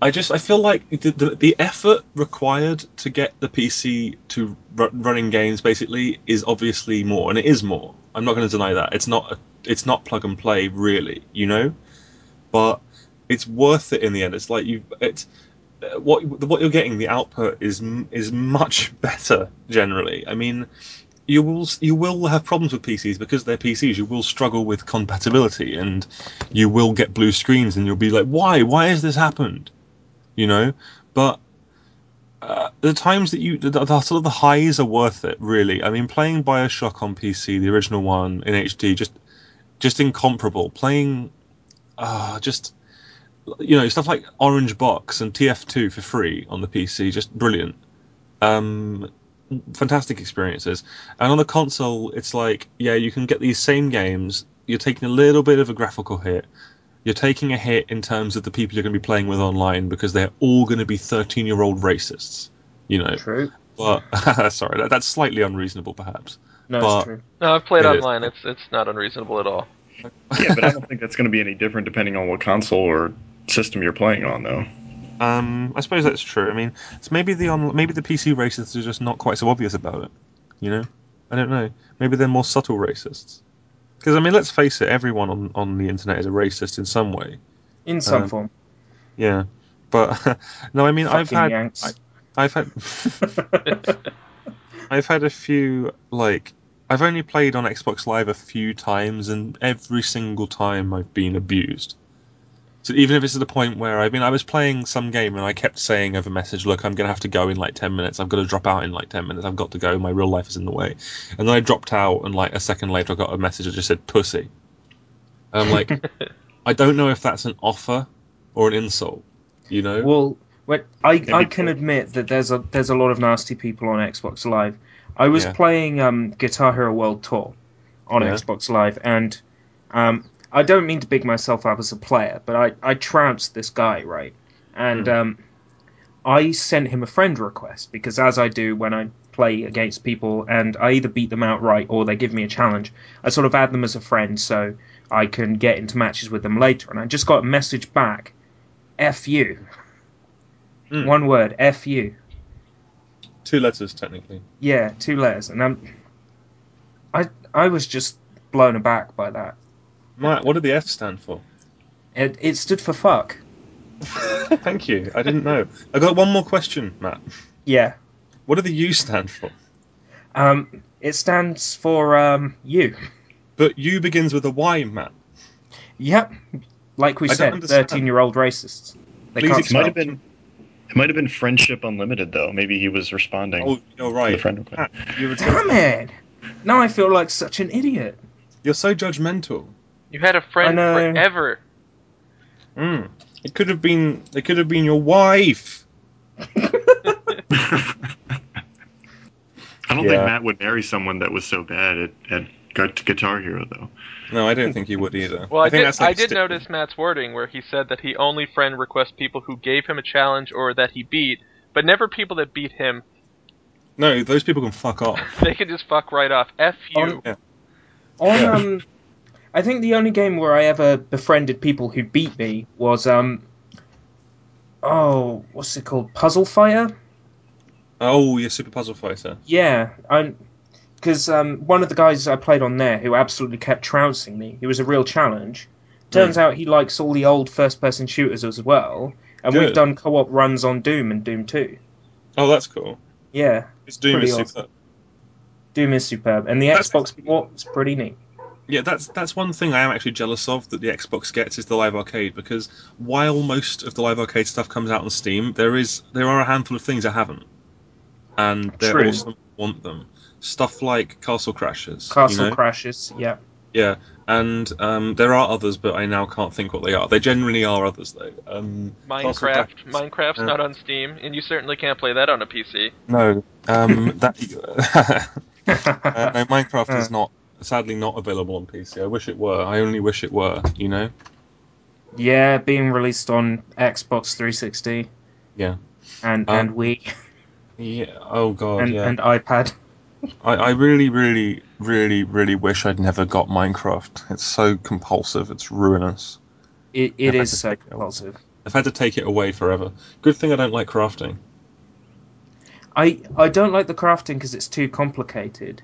I just, I feel like the the, the effort required to get the P C to r- running games, basically, is obviously more, and it is more. I'm not going to deny that. It's not, a, it's not plug and play, really, you know? But it's worth it in the end. It's like you it's... What what you're getting, the output is is much better generally. I mean, you will you will have problems with P Cs because they're P Cs. You will struggle with compatibility, and you will get blue screens, and you'll be like, why? Why has this happened? You know. But uh, the times that you the, the sort of the highs are worth it, really. I mean, playing BioShock on P C, the original one in H D, just just incomparable. Playing, ah, uh, just. you know, stuff like Orange Box and T F two for free on the P C, just brilliant. Um, fantastic experiences. And on the console, it's like, yeah, you can get these same games. You're taking a little bit of a graphical hit. You're taking a hit in terms of the people you're going to be playing with online, because they're all going to be thirteen-year-old racists, you know. True. But sorry, that, that's slightly unreasonable, perhaps. No, but, it's true. No, I've played it online. Is. It's it's not unreasonable at all. Yeah, but I don't think that's going to be any different depending on what console or system you're playing on, though. Um, I suppose that's true. I mean, it's maybe the on, maybe the P C racists are just not quite so obvious about it. You know, I don't know. Maybe they're more subtle racists. Because, I mean, let's face it, everyone on, on the internet is a racist in some way. In some um, form. Yeah. But, no, I mean, Fucking I've had... I, I've had... I've had a few, like... I've only played on Xbox Live a few times, and every single time I've been abused. So even if it's to the point where, I mean, I was playing some game and I kept saying over message, look, I'm going to have to go in like ten minutes. I've got to drop out in like ten minutes. I've got to go. My real life is in the way. And then I dropped out, and like a second later I got a message that just said pussy. And I'm like, I don't know if that's an offer or an insult, you know? Well, wait, I, I can admit that there's a, there's a lot of nasty people on Xbox Live. I was yeah. playing um, Guitar Hero World Tour on yeah. Xbox Live, and... Um, I don't mean to big myself up as a player, but I, I trounced this guy, right? And mm. um, I sent him a friend request, because as I do when I play against people, and I either beat them outright or they give me a challenge, I sort of add them as a friend so I can get into matches with them later. And I just got a message back, F you. Mm. One word, F you. Two letters, technically. Yeah, two letters. And I'm, I, I was just blown aback by that. Matt, what did the F stand for? It, it stood for fuck. Thank you. I didn't know. I got one more question, Matt. Yeah. What did the U stand for? Um, it stands for um you. But U begins with a Y, Matt. Yep. Like we I said, thirteen-year-old racists. They Please can't might have been. It might have been Friendship Unlimited, though. Maybe he was responding. Oh, you're right. To the friend request. Matt, you were Damn it! Now I feel like such an idiot. You're so judgmental. You had a friend forever. Mm. It could have been. It could have been your wife. I don't yeah. think Matt would marry someone that was so bad at, at Guitar Hero, though. No, I don't think he would either. Well, I, I think did. That's like I did notice Matt's wording where he said that he only friend requests people who gave him a challenge or that he beat, but never people that beat him. No, those people can fuck off. They can just fuck right off. F you. On, yeah. on um. I think the only game where I ever befriended people who beat me was, um, oh, what's it called? Puzzle Fighter? Oh, yeah, Super Puzzle Fighter. Yeah, because um, one of the guys I played on there who absolutely kept trouncing me, it was a real challenge. Turns mm. out he likes all the old first-person shooters as well, and Good. we've done co-op runs on Doom and Doom two. Oh, that's cool. Yeah. It's Doom is awesome. superb. Doom is superb, and the that's Xbox One is pretty neat. Yeah, that's that's one thing I am actually jealous of that the Xbox gets is the live arcade, because while most of the live arcade stuff comes out on Steam, there is there are a handful of things I haven't, and they're True. awesome. Want them stuff like Castle Crashers. Castle you know? Crashers, yeah. Yeah, and um, there are others, but I now can't think what they are. There generally are others though. Um, Minecraft. Minecraft's uh, not on Steam, and you certainly can't play that on a P C. No, um, that uh, no, Minecraft is not. Sadly, not available on P C. I wish it were. I only wish it were, you know? Yeah, being released on Xbox three sixty. Yeah. And um, and Wii. Yeah, oh god, and, yeah. And iPad. I, I really, really, really, really wish I'd never got Minecraft. It's so compulsive. It's ruinous. It It I've is so compulsive. It I've had to take it away forever. Good thing I don't like crafting. I, I don't like the crafting because it's too complicated.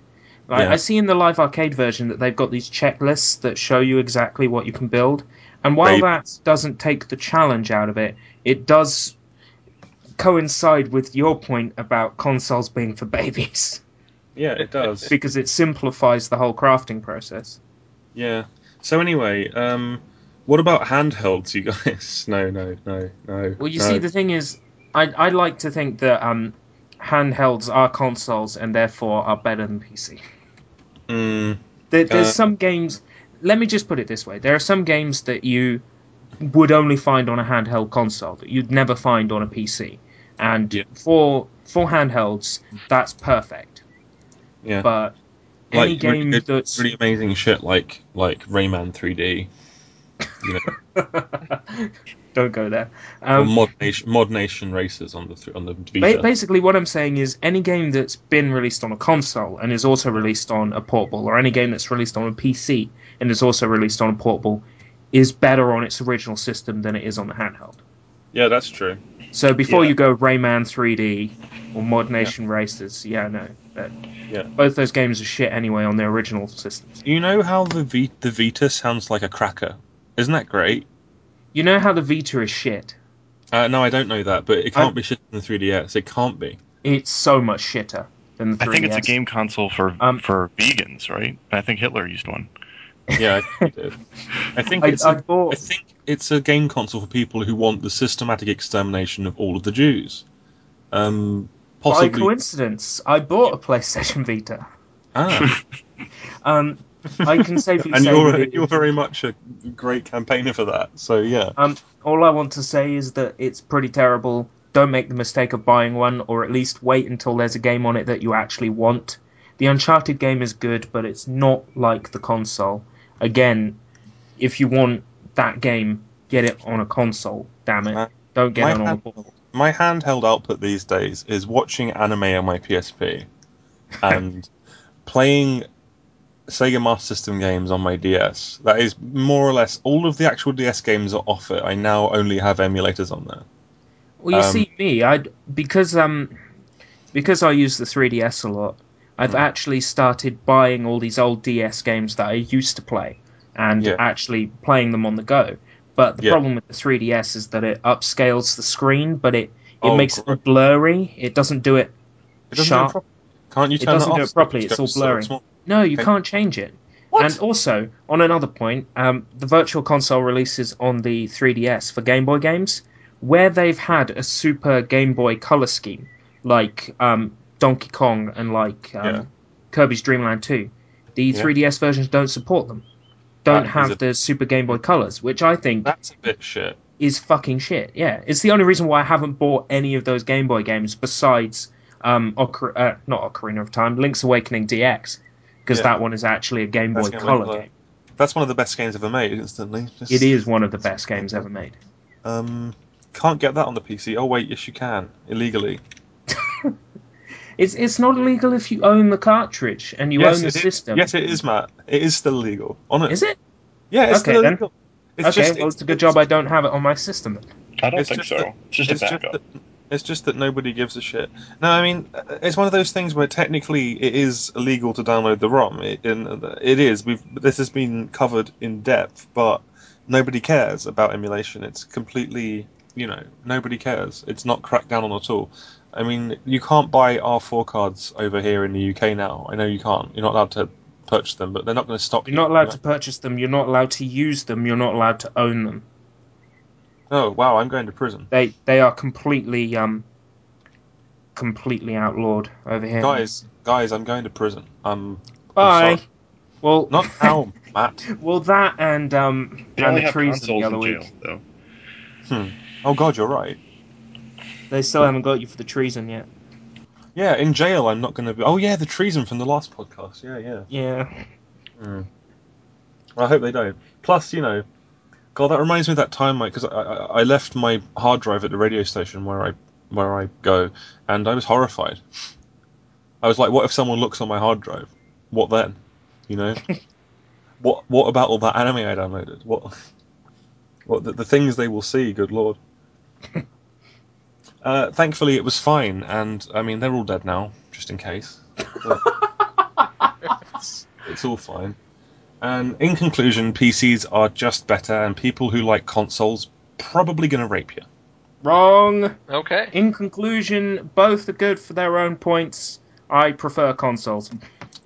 Like, yeah. I see in the live arcade version that they've got these checklists that show you exactly what you can build. And while Baby. that doesn't take the challenge out of it, it does coincide with your point about consoles being for babies. Yeah, it does. Because it simplifies the whole crafting process. Yeah. So anyway, um, what about handhelds, you guys? No, no, no, no. Well, you no. see, the thing is, I, I like to think that um, handhelds are consoles and therefore are better than P C. Mm, there, there's uh, some games... Let me just put it this way. There are some games that you would only find on a handheld console that you'd never find on a P C. And yeah. for for handhelds, that's perfect. Yeah. But any like, game really good, that's really amazing shit like like Rayman three D. You know. Don't go there. Um, mod, nation, mod Nation races on the on the Vita. Basically, what I'm saying is any game that's been released on a console and is also released on a portable, or any game that's released on a P C and is also released on a portable, is better on its original system than it is on the handheld. Yeah, that's true. So before yeah. you go Rayman three D or Mod Nation yeah. races, yeah, no, that, yeah, both those games are shit anyway on their original systems. You know how the v- the Vita sounds like a cracker? Isn't that great? You know how the Vita is shit? Uh, no, I don't know that, but it can't I'm, be shitter than the three D S. It can't be. It's so much shitter than the three D S. I think it's a game console for um, for vegans, right? I think Hitler used one. Yeah, I did. I think it's I, I, a, thought... I think it's a game console for people who want the systematic extermination of all of the Jews. Um, possibly... By coincidence, I bought a PlayStation Vita. Ah. um. I can safely and say you're, that you're very much a great campaigner for that, so yeah. Um, all I want to say is that it's pretty terrible. Don't make the mistake of buying one, or at least wait until there's a game on it that you actually want. The Uncharted game is good, but it's not like the console. Again, if you want that game, get it on a console, damn it. Uh, Don't get it on hand, a portable. My handheld output these days is watching anime on my P S P and playing Sega Master System games on my D S. That is more or less all of the actual D S games are off it. I now only have emulators on there. Well, you um, see me, I because um because I use the three D S a lot. I've hmm. actually started buying all these old D S games that I used to play and yeah. actually playing them on the go. But the yeah. problem with the three D S is that it upscales the screen, but it, it oh, makes great. it blurry. It doesn't do it, it doesn't sharp. Do it pro- Can't you turn it doesn't it off? do it properly? It's, it's all blurry. So No, you okay. can't change it. What? And also, on another point, um, the Virtual Console releases on the three D S for Game Boy games, where they've had a super Game Boy color scheme, like um, Donkey Kong and like um, yeah. Kirby's Dream Land two, the yeah. three D S versions don't support them. Don't that have a... the super Game Boy colors, which I think that's a bit shit. Is fucking shit. Yeah, it's the only reason why I haven't bought any of those Game Boy games besides um, Ocar- uh, not Ocarina of Time, Link's Awakening D X. Because yeah. that one is actually a Game Boy Color game. That's one of the best games ever made, instantly. Just... It is one of the best games ever made. Um, can't get that on the P C. Oh, wait, yes you can. Illegally. it's it's not illegal if you own the cartridge and you yes, own the system. Is. Yes, it is, Matt. It is still illegal. Honest. Is it? Yeah, it's okay, still illegal. It's okay, just, well, it's, it's a good it's, job I don't have it on my system. Then. I don't it's think so. That, it's just it's a backup. It's just that nobody gives a shit. No, I mean, it's one of those things where technically it is illegal to download the ROM. It, it is. We've this has been covered in depth, but nobody cares about emulation. It's completely, you know, nobody cares. It's not cracked down on at all. I mean, you can't buy R four cards over here in the U K now. I know you can't. You're not allowed to purchase them, but they're not going to stop you. You're not allowed to purchase them. You're not allowed to use them. You're not allowed to own them. Oh wow! I'm going to prison. They they are completely um completely outlawed over here. Guys, guys, I'm going to prison. Um, bye. I'm well, not now, Matt. Well, that and um they and the treason the other jail, week. Though. Hmm. Oh god, you're right. They still haven't got you for the treason yet. Yeah, in jail. I'm not going to be. Oh yeah, the treason from the last podcast. Yeah, yeah. Yeah. Hmm. Well, I hope they don't. Plus, you know. God, that reminds me of that time, because I, I, I left my hard drive at the radio station where I where I go, and I was horrified. I was like, what if someone looks on my hard drive? What then? You know? what What about all that anime I downloaded? What? What the, the things they will see, good lord. uh, thankfully, it was fine, and, I mean, they're all dead now, just in case. it's, it's all fine. And in conclusion, P Cs are just better, and people who like consoles probably going to rape you. Wrong. Okay. In conclusion, both are good for their own points. I prefer consoles.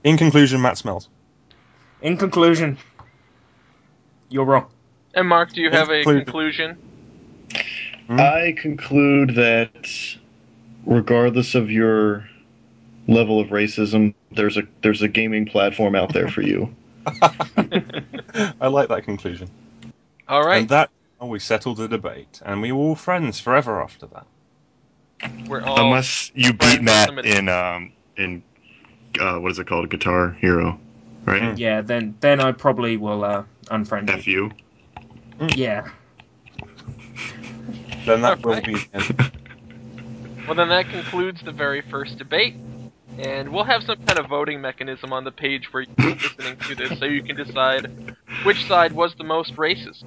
In conclusion, Matt smells. In conclusion, you're wrong. And Mark, do you in have conclu- a conclusion? Mm? I conclude that regardless of your level of racism, there's a there's a gaming platform out there for you. I like that conclusion. All right. And that And we settled the debate, and we were all friends forever after that. We're all Unless you beat Matt in um in uh, what is it called, Guitar Hero, right? Mm. Yeah, then then I probably will uh, unfriend F you. you. Mm. Yeah. Then that will be him. Well, then that concludes the very first debate, and we'll have some kind of voting mechanism on the page where you're listening to this, so you can decide which side was the most racist.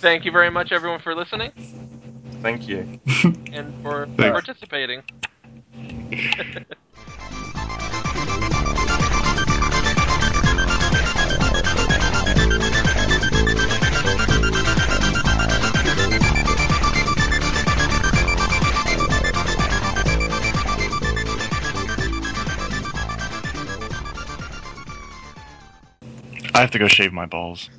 Thank you very much, everyone, for listening. Thank you. And for Thanks. participating. I have to go shave my balls.